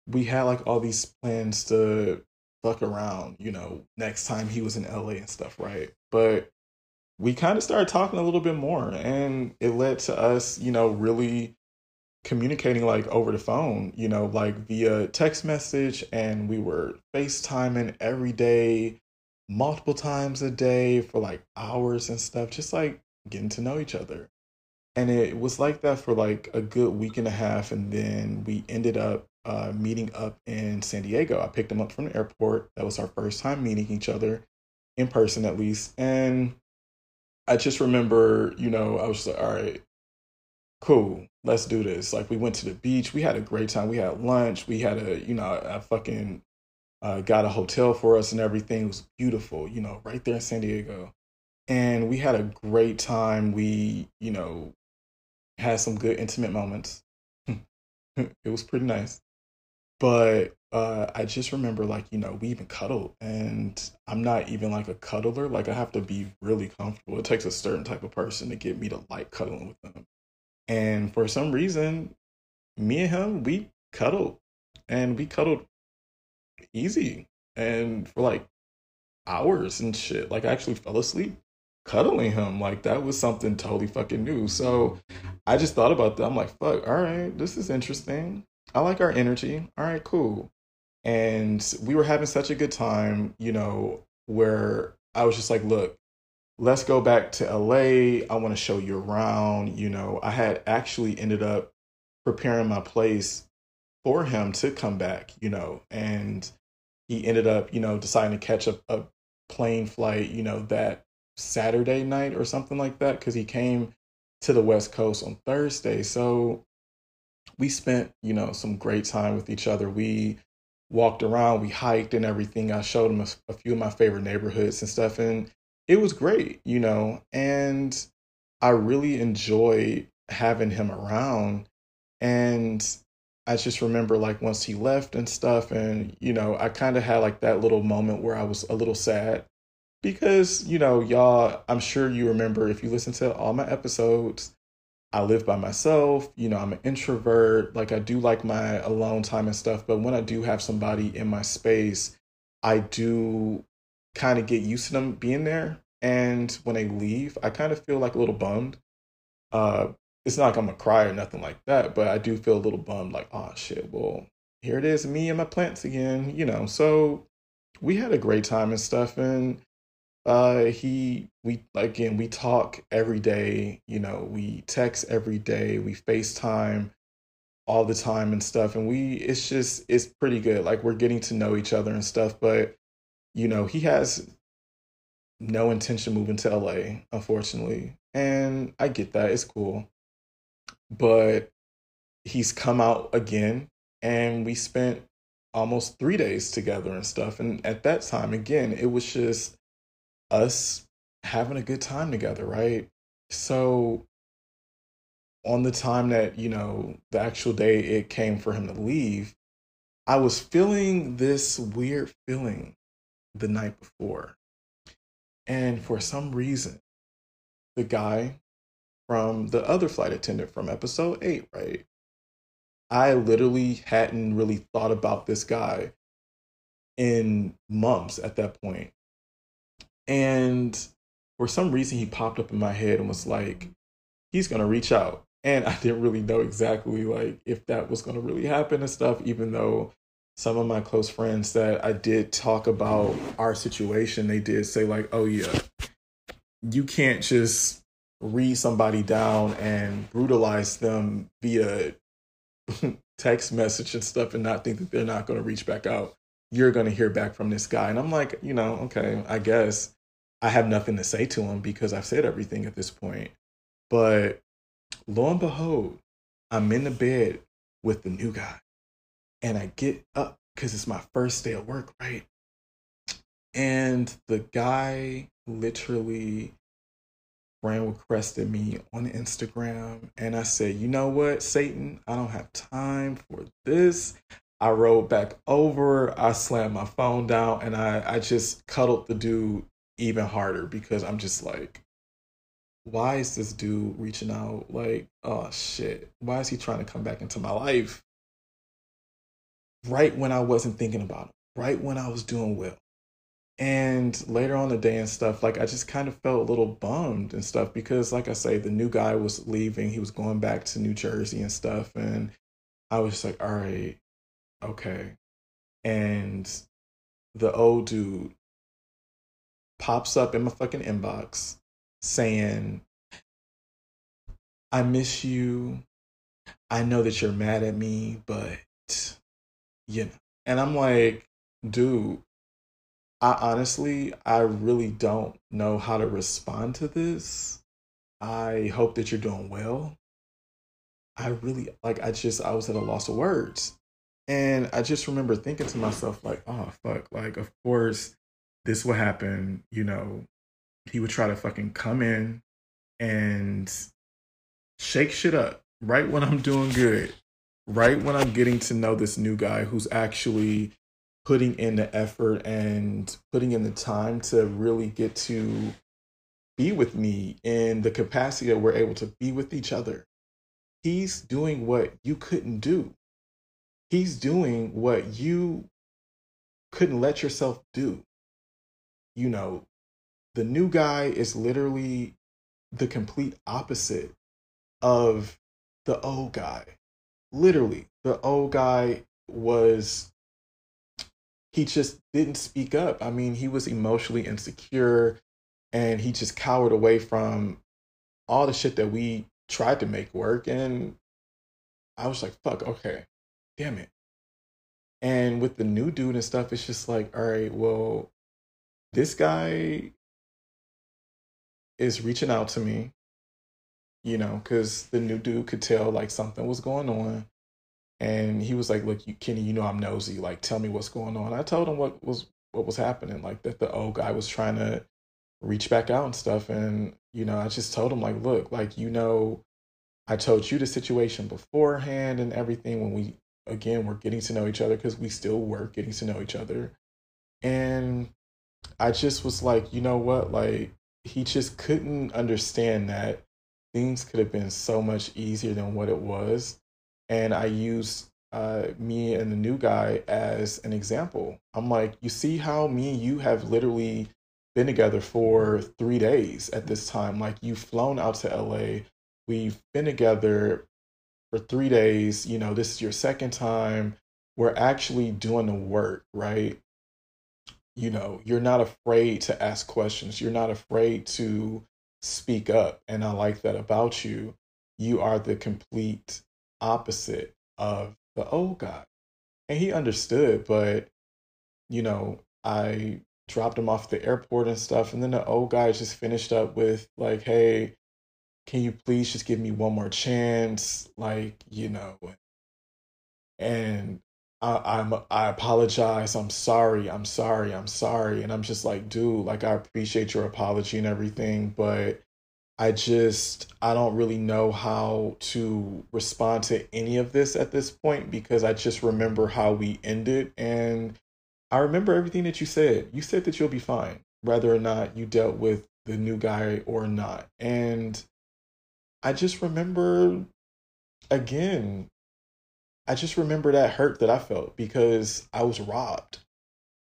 we had like all these plans to fuck around, you know, next time he was in L A and stuff, right? But we kind of started talking a little bit more, and it led to us, you know, really communicating like over the phone, you know, like via text message, and we were FaceTiming every day, multiple times a day for like hours and stuff, just like getting to know each other. And it was like that for like a good week and a half. And then we ended up uh, meeting up in San Diego. I picked him up from the airport. That was our first time meeting each other in person, at least. And I just remember, you know, I was like, all right, cool, let's do this. Like, we went to the beach. We had a great time. We had lunch. We had a, you know, I fucking uh, got a hotel for us and everything. It was beautiful, you know, right there in San Diego. And we had a great time. We, you know, had some good intimate moments. It was pretty nice. But uh, I just remember, like, you know, we even cuddled, and I'm not even like a cuddler. Like, I have to be really comfortable. It takes a certain type of person to get me to like cuddling with them. And for some reason, me and him, we cuddled, and we cuddled easy and for like hours and shit. Like, I actually fell asleep cuddling him. Like, that was something totally fucking new. So I just thought about that. I'm like, fuck, all right, this is interesting. I like our energy. All right, cool. And we were having such a good time, you know, where I was just like, look, let's go back to L A. I want to show you around. You know, I had actually ended up preparing my place for him to come back, you know, and he ended up, you know, deciding to catch a, a plane flight, you know, that Saturday night or something like that, because he came to the West Coast on Thursday. So we spent, you know, some great time with each other. We walked around, we hiked and everything. I showed him a, a few of my favorite neighborhoods and stuff, and it was great, you know, and I really enjoyed having him around. And I just remember, like, once he left and stuff, and, you know, I kind of had like that little moment where I was a little sad because, you know, y'all, I'm sure you remember, if you listen to all my episodes, I live by myself, you know, I'm an introvert, like, I do like my alone time and stuff, but when I do have somebody in my space, I do kind of get used to them being there, and when they leave, I kind of feel like a little bummed. Uh, it's not like I'm gonna cry or nothing like that, but I do feel a little bummed, like, oh shit, well, here it is, me and my plants again, you know. So we had a great time and stuff, and Uh, he, we, again, we talk every day, you know, we text every day, we FaceTime all the time and stuff. And we, it's just, it's pretty good. Like, we're getting to know each other and stuff, but, you know, he has no intention of moving to L A, unfortunately. And I get that, it's cool, but he's come out again, and we spent almost three days together and stuff. And at that time, again, it was just us having a good time together, right? So on the time that, you know, the actual day it came for him to leave, I was feeling this weird feeling the night before. And for some reason, the guy from the other flight attendant from episode eight, right? I literally hadn't really thought about this guy in months at that point. And for some reason, he popped up in my head and was like, he's going to reach out. And I didn't really know exactly like if that was going to really happen and stuff, even though some of my close friends that I did talk about our situation, they did say like, oh, yeah, you can't just read somebody down and brutalize them via text message and stuff and not think that they're not going to reach back out. You're going to hear back from this guy. And I'm like, you know, OK, I guess I have nothing to say to him because I've said everything at this point. But lo and behold, I'm in the bed with the new guy and I get up because it's my first day of work, right? And the guy literally ran requested me on Instagram and I said, you know what, Satan, I don't have time for this. I rolled back over, I slammed my phone down and I, I just cuddled the dude even harder because I'm just like, why is this dude reaching out? Like, oh shit, why is he trying to come back into my life? Right when I wasn't thinking about him, right when I was doing well. And later on the day and stuff, like I just kind of felt a little bummed and stuff because like I say, the new guy was leaving, he was going back to New Jersey and stuff. And I was like, all right, okay. And the old dude pops up in my fucking inbox saying, I miss you. I know that you're mad at me, but you know. And I'm like, dude, I honestly, I really don't know how to respond to this. I hope that you're doing well. I really, like, I just, I was at a loss of words. And I just remember thinking to myself, like, oh, fuck, like, of course, this would happen, you know. He would try to fucking come in and shake shit up right when I'm doing good, right when I'm getting to know this new guy who's actually putting in the effort and putting in the time to really get to be with me in the capacity that we're able to be with each other. He's doing what you couldn't do. He's doing what you couldn't let yourself do. You know, the new guy is literally the complete opposite of the old guy. Literally, the old guy was, he just didn't speak up. I mean, he was emotionally insecure and he just cowered away from all the shit that we tried to make work. And I was like, fuck, okay, damn it. And with the new dude and stuff, it's just like, all right, well, this guy is reaching out to me, you know, because the new dude could tell like something was going on. And he was like, look, you, Kenny, you know, I'm nosy. Like, tell me what's going on. I told him what was what was happening, like that the old guy was trying to reach back out and stuff. And, you know, I just told him, like, look, like, you know, I told you the situation beforehand and everything when we, again, we're getting to know each other because we still were getting to know each other. And I just was like, you know what, like, he just couldn't understand that things could have been so much easier than what it was. And I used uh, me and the new guy as an example. I'm like, you see how me and you have literally been together for three days at this time. Like, you've flown out to L A. We've been together for three days. You know, this is your second time. We're actually doing the work, right? You know, you're not afraid to ask questions. You're not afraid to speak up. And I like that about you. You are the complete opposite of the old guy. And he understood, but, you know, I dropped him off at the airport and stuff. And then the old guy just finished up with like, hey, can you please just give me one more chance? Like, you know, and I, I'm, I apologize. I'm sorry. I'm sorry. I'm sorry. And I'm just like, dude, like, I appreciate your apology and everything, but I just, I don't really know how to respond to any of this at this point, because I just remember how we ended. And I remember everything that you said. You said that you'll be fine, whether or not you dealt with the new guy or not. And I just remember, again, I just remember that hurt that I felt, because I was robbed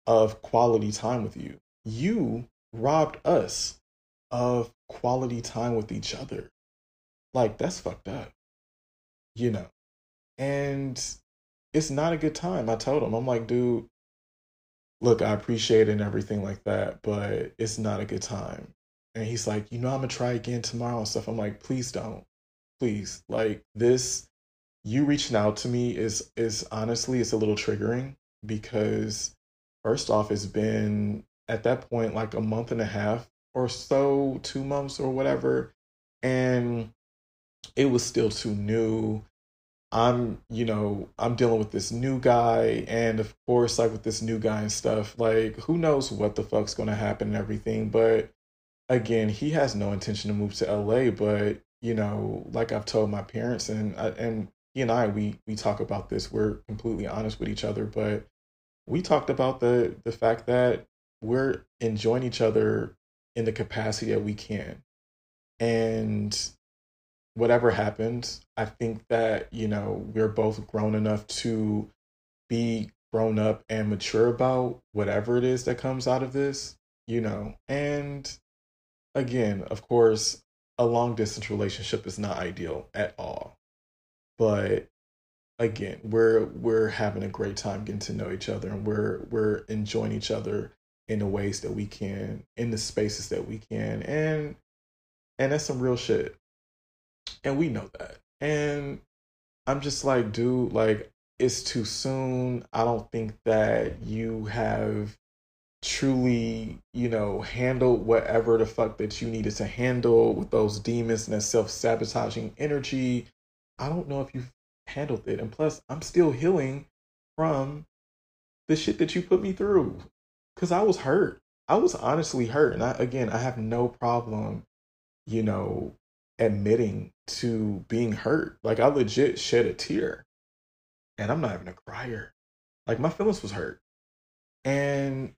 of quality time with you. You robbed us of quality time with each other. Like, that's fucked up, you know? And it's not a good time. I told him, I'm like, dude, look, I appreciate it and everything like that, but it's not a good time. And he's like, you know, I'm gonna try again tomorrow and stuff. I'm like, please don't, please. Like, this, you reaching out to me is, is honestly, it's a little triggering, because first off, it's been at that point, like a month and a half or so, two months or whatever. And it was still too new. I'm, you know, I'm dealing with this new guy. And of course, like with this new guy and stuff, like, who knows what the fuck's going to happen and everything. But again, he has no intention to move to L A, but, you know, like I've told my parents, and I, and he and I, we, we talk about this. We're completely honest with each other, but we talked about the, the fact that we're enjoying each other in the capacity that we can. And whatever happens, I think that, you know, we're both grown enough to be grown up and mature about whatever it is that comes out of this, you know. And again, of course, a long distance relationship is not ideal at all. But again, we're we're having a great time getting to know each other, and we're we're enjoying each other in the ways that we can, in the spaces that we can. And, and that's some real shit. And we know that. And I'm just like, dude, like, it's too soon. I don't think that you have truly, you know, handled whatever the fuck that you needed to handle with those demons and that self-sabotaging energy. I don't know if you've handled it. And plus, I'm still healing from the shit that you put me through. Because I was hurt. I was honestly hurt. And I, again, I have no problem, you know, admitting to being hurt. Like, I legit shed a tear. And I'm not even a crier. Like, my feelings was hurt. And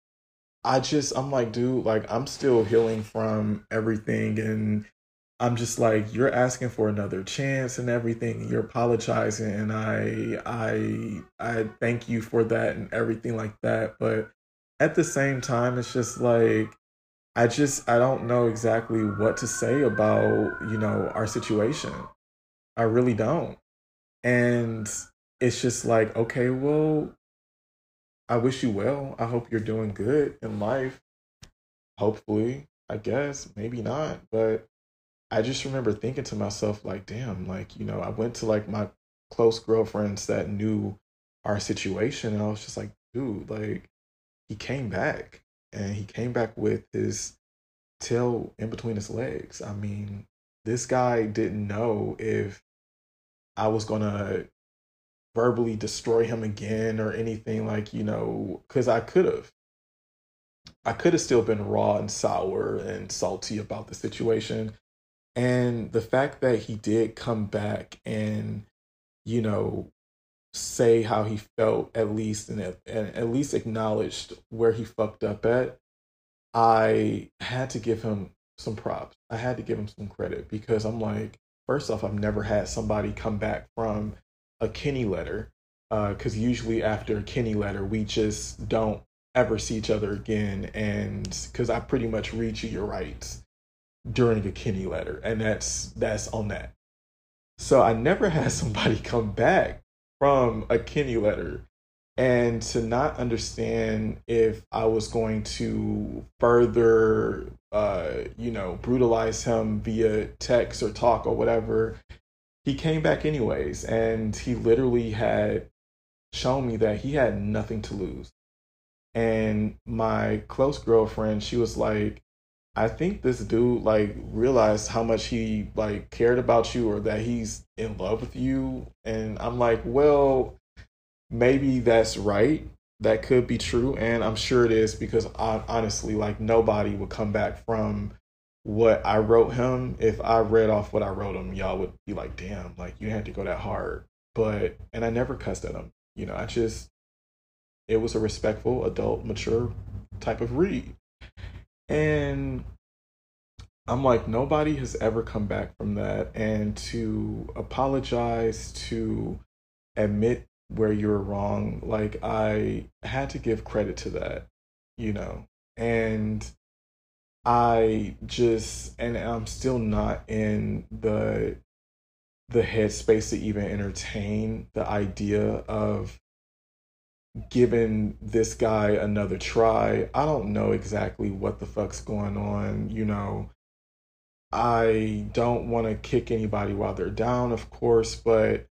I just, I'm like, dude, like, I'm still healing from everything. And I'm just like, you're asking for another chance and everything. And you're apologizing. And I, I, I thank you for that and everything like that. But at the same time, it's just like, I just, I don't know exactly what to say about, you know, our situation. I really don't. And it's just like, okay, well, I wish you well. I hope you're doing good in life. Hopefully, I guess, maybe not. But I just remember thinking to myself, like, damn, like, you know, I went to like my close girlfriends that knew our situation. And I was just like, dude, like, he came back, and he came back with his tail in between his legs. I mean, this guy didn't know if I was going to verbally destroy him again or anything, like, you know, because I could have. I could have still been raw and sour and salty about the situation. And the fact that he did come back and, you know, say how he felt, at least, and at, and at least acknowledged where he fucked up at, I had to give him some props. I had to give him some credit, because I'm like, first off, I've never had somebody come back from a Kenny letter, because uh, usually after a Kenny letter, we just don't ever see each other again. And because I pretty much read you your rights during a Kenny letter, and that's that's on that. So I never had somebody come back from a Kenny letter, and to not understand if I was going to further, uh, you know, brutalize him via text or talk or whatever, he came back anyways. And he literally had shown me that he had nothing to lose. And my close girlfriend, she was like, I think this dude like realized how much he like cared about you, or that he's in love with you. And I'm like, well, maybe that's right. That could be true. And I'm sure it is, because I, honestly, like, nobody would come back from what I wrote him, if I read off what I wrote him, y'all would be like, damn, like you had to go that hard. But, and I never cussed at him. You know, I just, it was a respectful, adult, mature type of read. And I'm like, nobody has ever come back from that. And to apologize, to admit where you were wrong, like I had to give credit to that, you know, and I just, and I'm still not in the, the headspace to even entertain the idea of giving this guy another try. I don't know exactly what the fuck's going on, you know. I don't want to kick anybody while they're down, of course, but,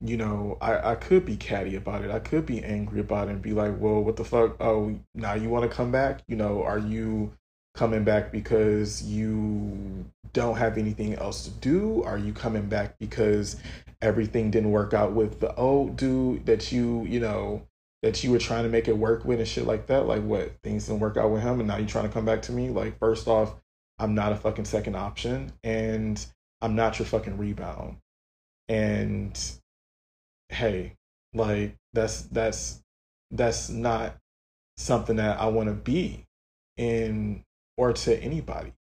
you know, I, I could be catty about it. I could be angry about it and be like, well, what the fuck? Oh, now you want to come back? You know, are you coming back because you don't have anything else to do? Are you coming back because everything didn't work out with the old dude that you, you know, that you were trying to make it work with and shit like that? Like, what? Things didn't work out with him and now you're trying to come back to me? Like, first off, I'm not a fucking second option, and I'm not your fucking rebound. And hey, like that's that's that's not something that I want to be in or to anybody.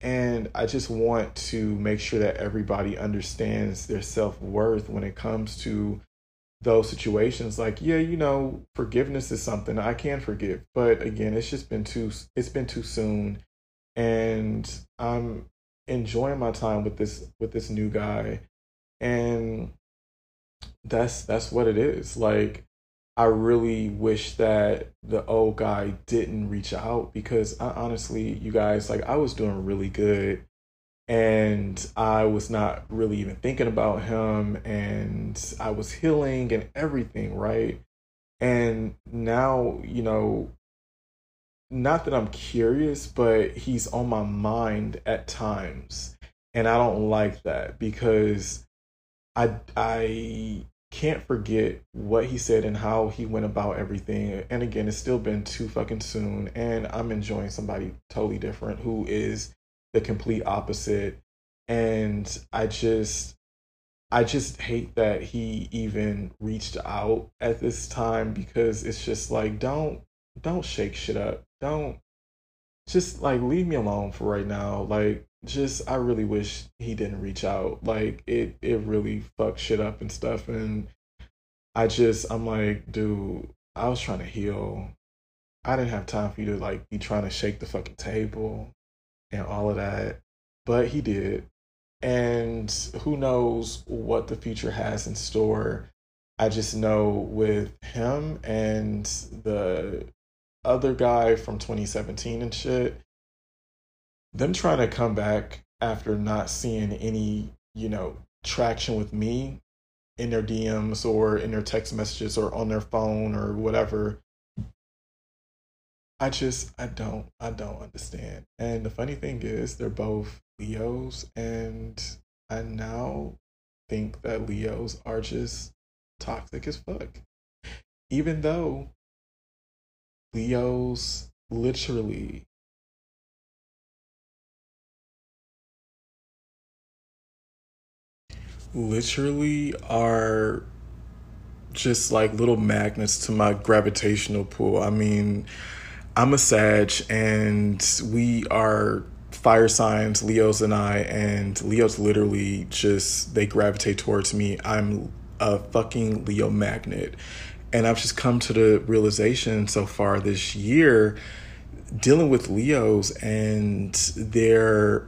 And I just want to make sure that everybody understands their self-worth when it comes to those situations. Like, yeah, you know, forgiveness is something I can forgive, but again, it's just been too it's been too soon. And I'm enjoying my time with this with this new guy, and that's that's what it is. Like, I really wish that the old guy didn't reach out, because I honestly, you guys, like I was doing really good, and I was not really even thinking about him, and I was healing and everything, right? And now, you know, not that I'm curious, but he's on my mind at times. And I don't like that, because I I can't forget what he said and how he went about everything. And again, it's still been too fucking soon. And I'm enjoying somebody totally different who is the complete opposite. And I just I just hate that he even reached out at this time, because it's just like, don't don't shake shit up. Don't, just like, leave me alone for right now. Like, just, I really wish he didn't reach out. Like, it it really fucked shit up and stuff. And I just, I'm like, dude, I was trying to heal. I didn't have time for you to, like, be trying to shake the fucking table and all of that. But he did. And who knows what the future has in store. I just know with him and the other guy from twenty seventeen and shit, them trying to come back after not seeing any, you know, traction with me in their D Ms or in their text messages or on their phone or whatever. I just, I don't, I don't understand. And the funny thing is, they're both Leos, and I now think that Leos are just toxic as fuck. Even though Leos literally literally are just like little magnets to my gravitational pull. I mean, I'm a Sag, and we are fire signs, Leos and I, and Leos literally just, they gravitate towards me. I'm a fucking Leo magnet. And I've just come to the realization so far this year, dealing with Leos and their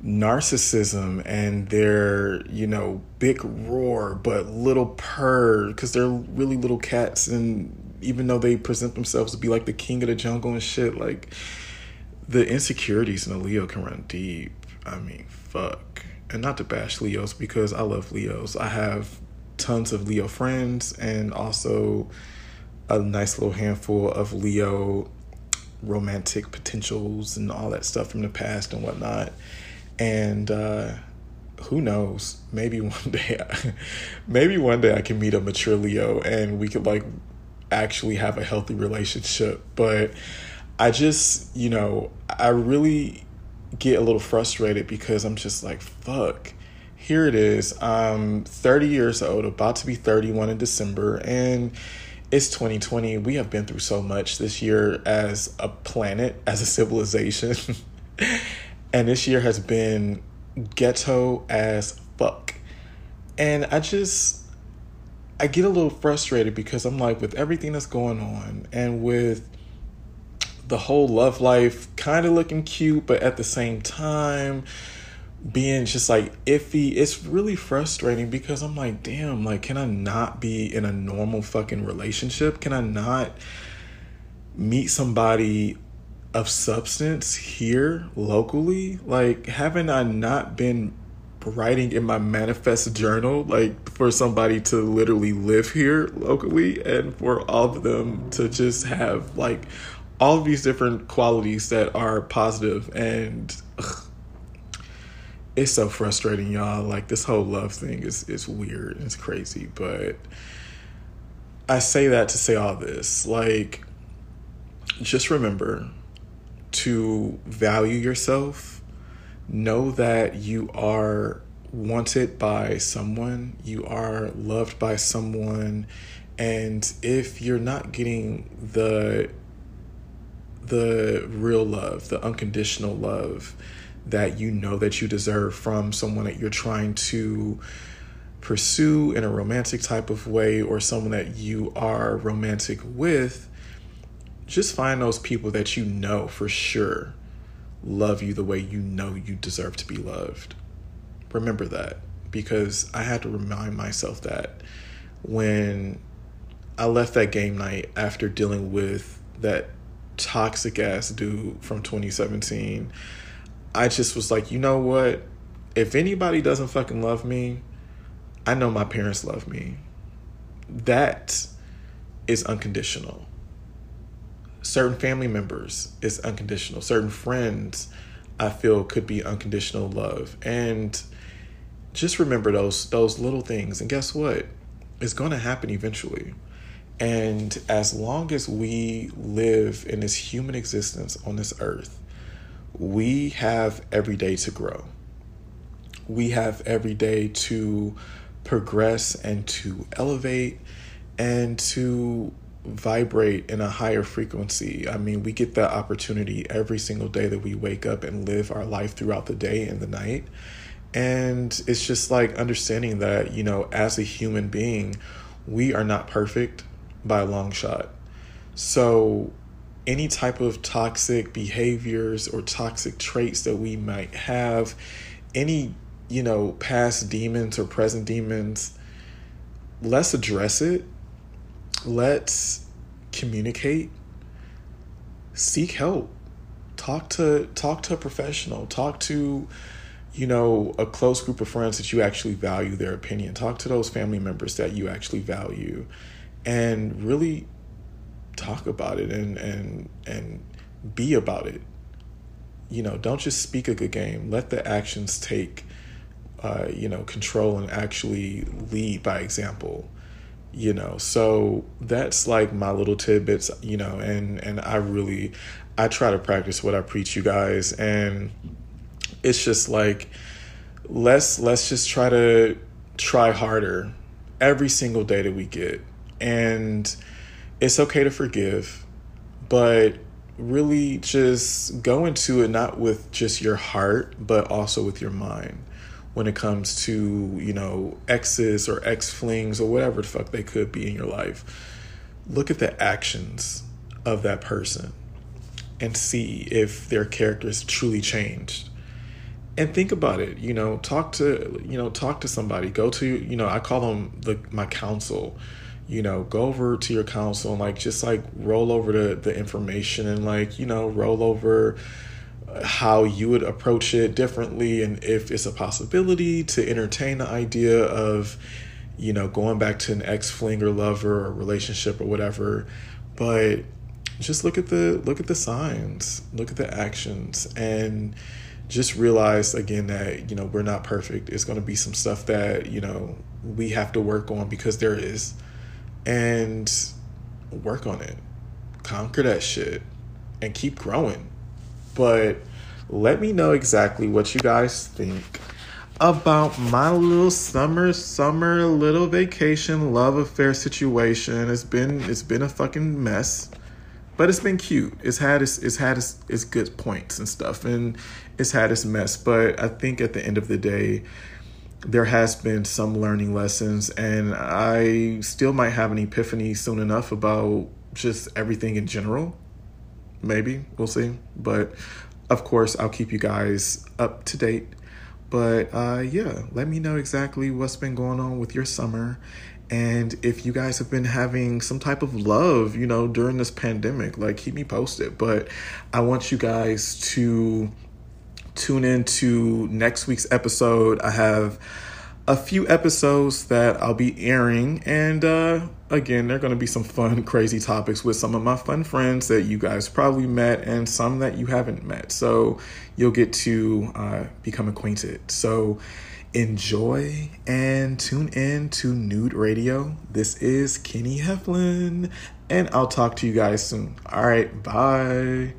narcissism and their, you know, big roar but little purr, because they're really little cats. And even though they present themselves to be like the king of the jungle and shit, like, the insecurities in a Leo can run deep. I mean, fuck. And not to bash Leos, because I love Leos. I have tons of Leo friends, and also a nice little handful of Leo romantic potentials and all that stuff from the past and whatnot. And uh, who knows, maybe one day, I, maybe one day I can meet a mature Leo and we could like actually have a healthy relationship. But I just, you know, I really get a little frustrated because I'm just like, fuck, here it is. I'm thirty years old, about to be thirty-one in December, and it's twenty twenty. We have been through so much this year as a planet, as a civilization. And this year has been ghetto as fuck. And I just, I get a little frustrated because I'm like, with everything that's going on and with the whole love life kind of looking cute, but at the same time being just like iffy, it's really frustrating because I'm like, damn, like, can I not be in a normal fucking relationship? Can I not meet somebody of substance here locally? Like, haven't I not been writing in my manifest journal, like, for somebody to literally live here locally and for all of them to just have like all of these different qualities that are positive? And ugh, it's so frustrating, y'all. Like, this whole love thing is is weird, it's crazy. But I say that to say all this, like, just remember to value yourself. Know that you are wanted by someone, you are loved by someone, and if you're not getting the the real love, the unconditional love that you know that you deserve from someone that you're trying to pursue in a romantic type of way, or someone that you are romantic with, just find those people that you know for sure love you the way you know you deserve to be loved. Remember that, because I had to remind myself that when I left that game night after dealing with that toxic ass dude from twenty seventeen, I just was like, you know what? If anybody doesn't fucking love me, I know my parents love me. That is unconditional. Certain family members is unconditional. Certain friends, I feel, could be unconditional love. And just remember those those little things. And guess what? It's going to happen eventually. And as long as we live in this human existence on this earth, we have every day to grow. We have every day to progress and to elevate and to vibrate in a higher frequency. I mean, we get that opportunity every single day that we wake up and live our life throughout the day and the night. And it's just like understanding that, you know, as a human being, we are not perfect by a long shot. So any type of toxic behaviors or toxic traits that we might have, any, you know, past demons or present demons, let's address it. Let's communicate, seek help, talk to, talk to a professional, talk to, you know, a close group of friends that you actually value their opinion, talk to those family members that you actually value, and really talk about it and, and, and be about it. You know, don't just speak a good game. Let the actions take, uh, you know, control and actually lead by example. You know, so that's like my little tidbits, you know, and, and I really, I try to practice what I preach, you guys. And it's just like, let's, let's just try to try harder every single day that we get. And it's okay to forgive, but really just go into it, not with just your heart, but also with your mind. When it comes to, you know, exes or ex-flings or whatever the fuck they could be in your life, look at the actions of that person and see if their character is truly changed. And think about it, you know, talk to, you know, talk to somebody, go to, you know, I call them the, my counsel, you know, go over to your counsel and like, just like roll over the, the information and like, you know, roll over how you would approach it differently, and if it's a possibility to entertain the idea of, you know, going back to an ex-fling or lover or relationship or whatever. But just look at the look at the signs, look at the actions, and just realize again that, you know, we're not perfect. It's going to be some stuff that, you know, we have to work on, because there is, and work on it, conquer that shit, and keep growing. But Let me know exactly what you guys think about my little summer, summer, little vacation love affair situation. It's been, it's been a fucking mess, but it's been cute. It's had its, it's had its, its good points and stuff, and it's had its mess. But I think at the end of the day, there has been some learning lessons, and I still might have an epiphany soon enough about just everything in general. Maybe, we'll see. But of course, I'll keep you guys up to date. But uh, yeah, let me know exactly what's been going on with your summer. And if you guys have been having some type of love, you know, during this pandemic, like, keep me posted. But I want you guys to tune into next week's episode. I have a few episodes that I'll be airing. And uh, again, they're going to be some fun, crazy topics with some of my fun friends that you guys probably met and some that you haven't met. So you'll get to uh, become acquainted. So enjoy and tune in to Nude Radio. This is Kenny Heflin, and I'll talk to you guys soon. All right. Bye.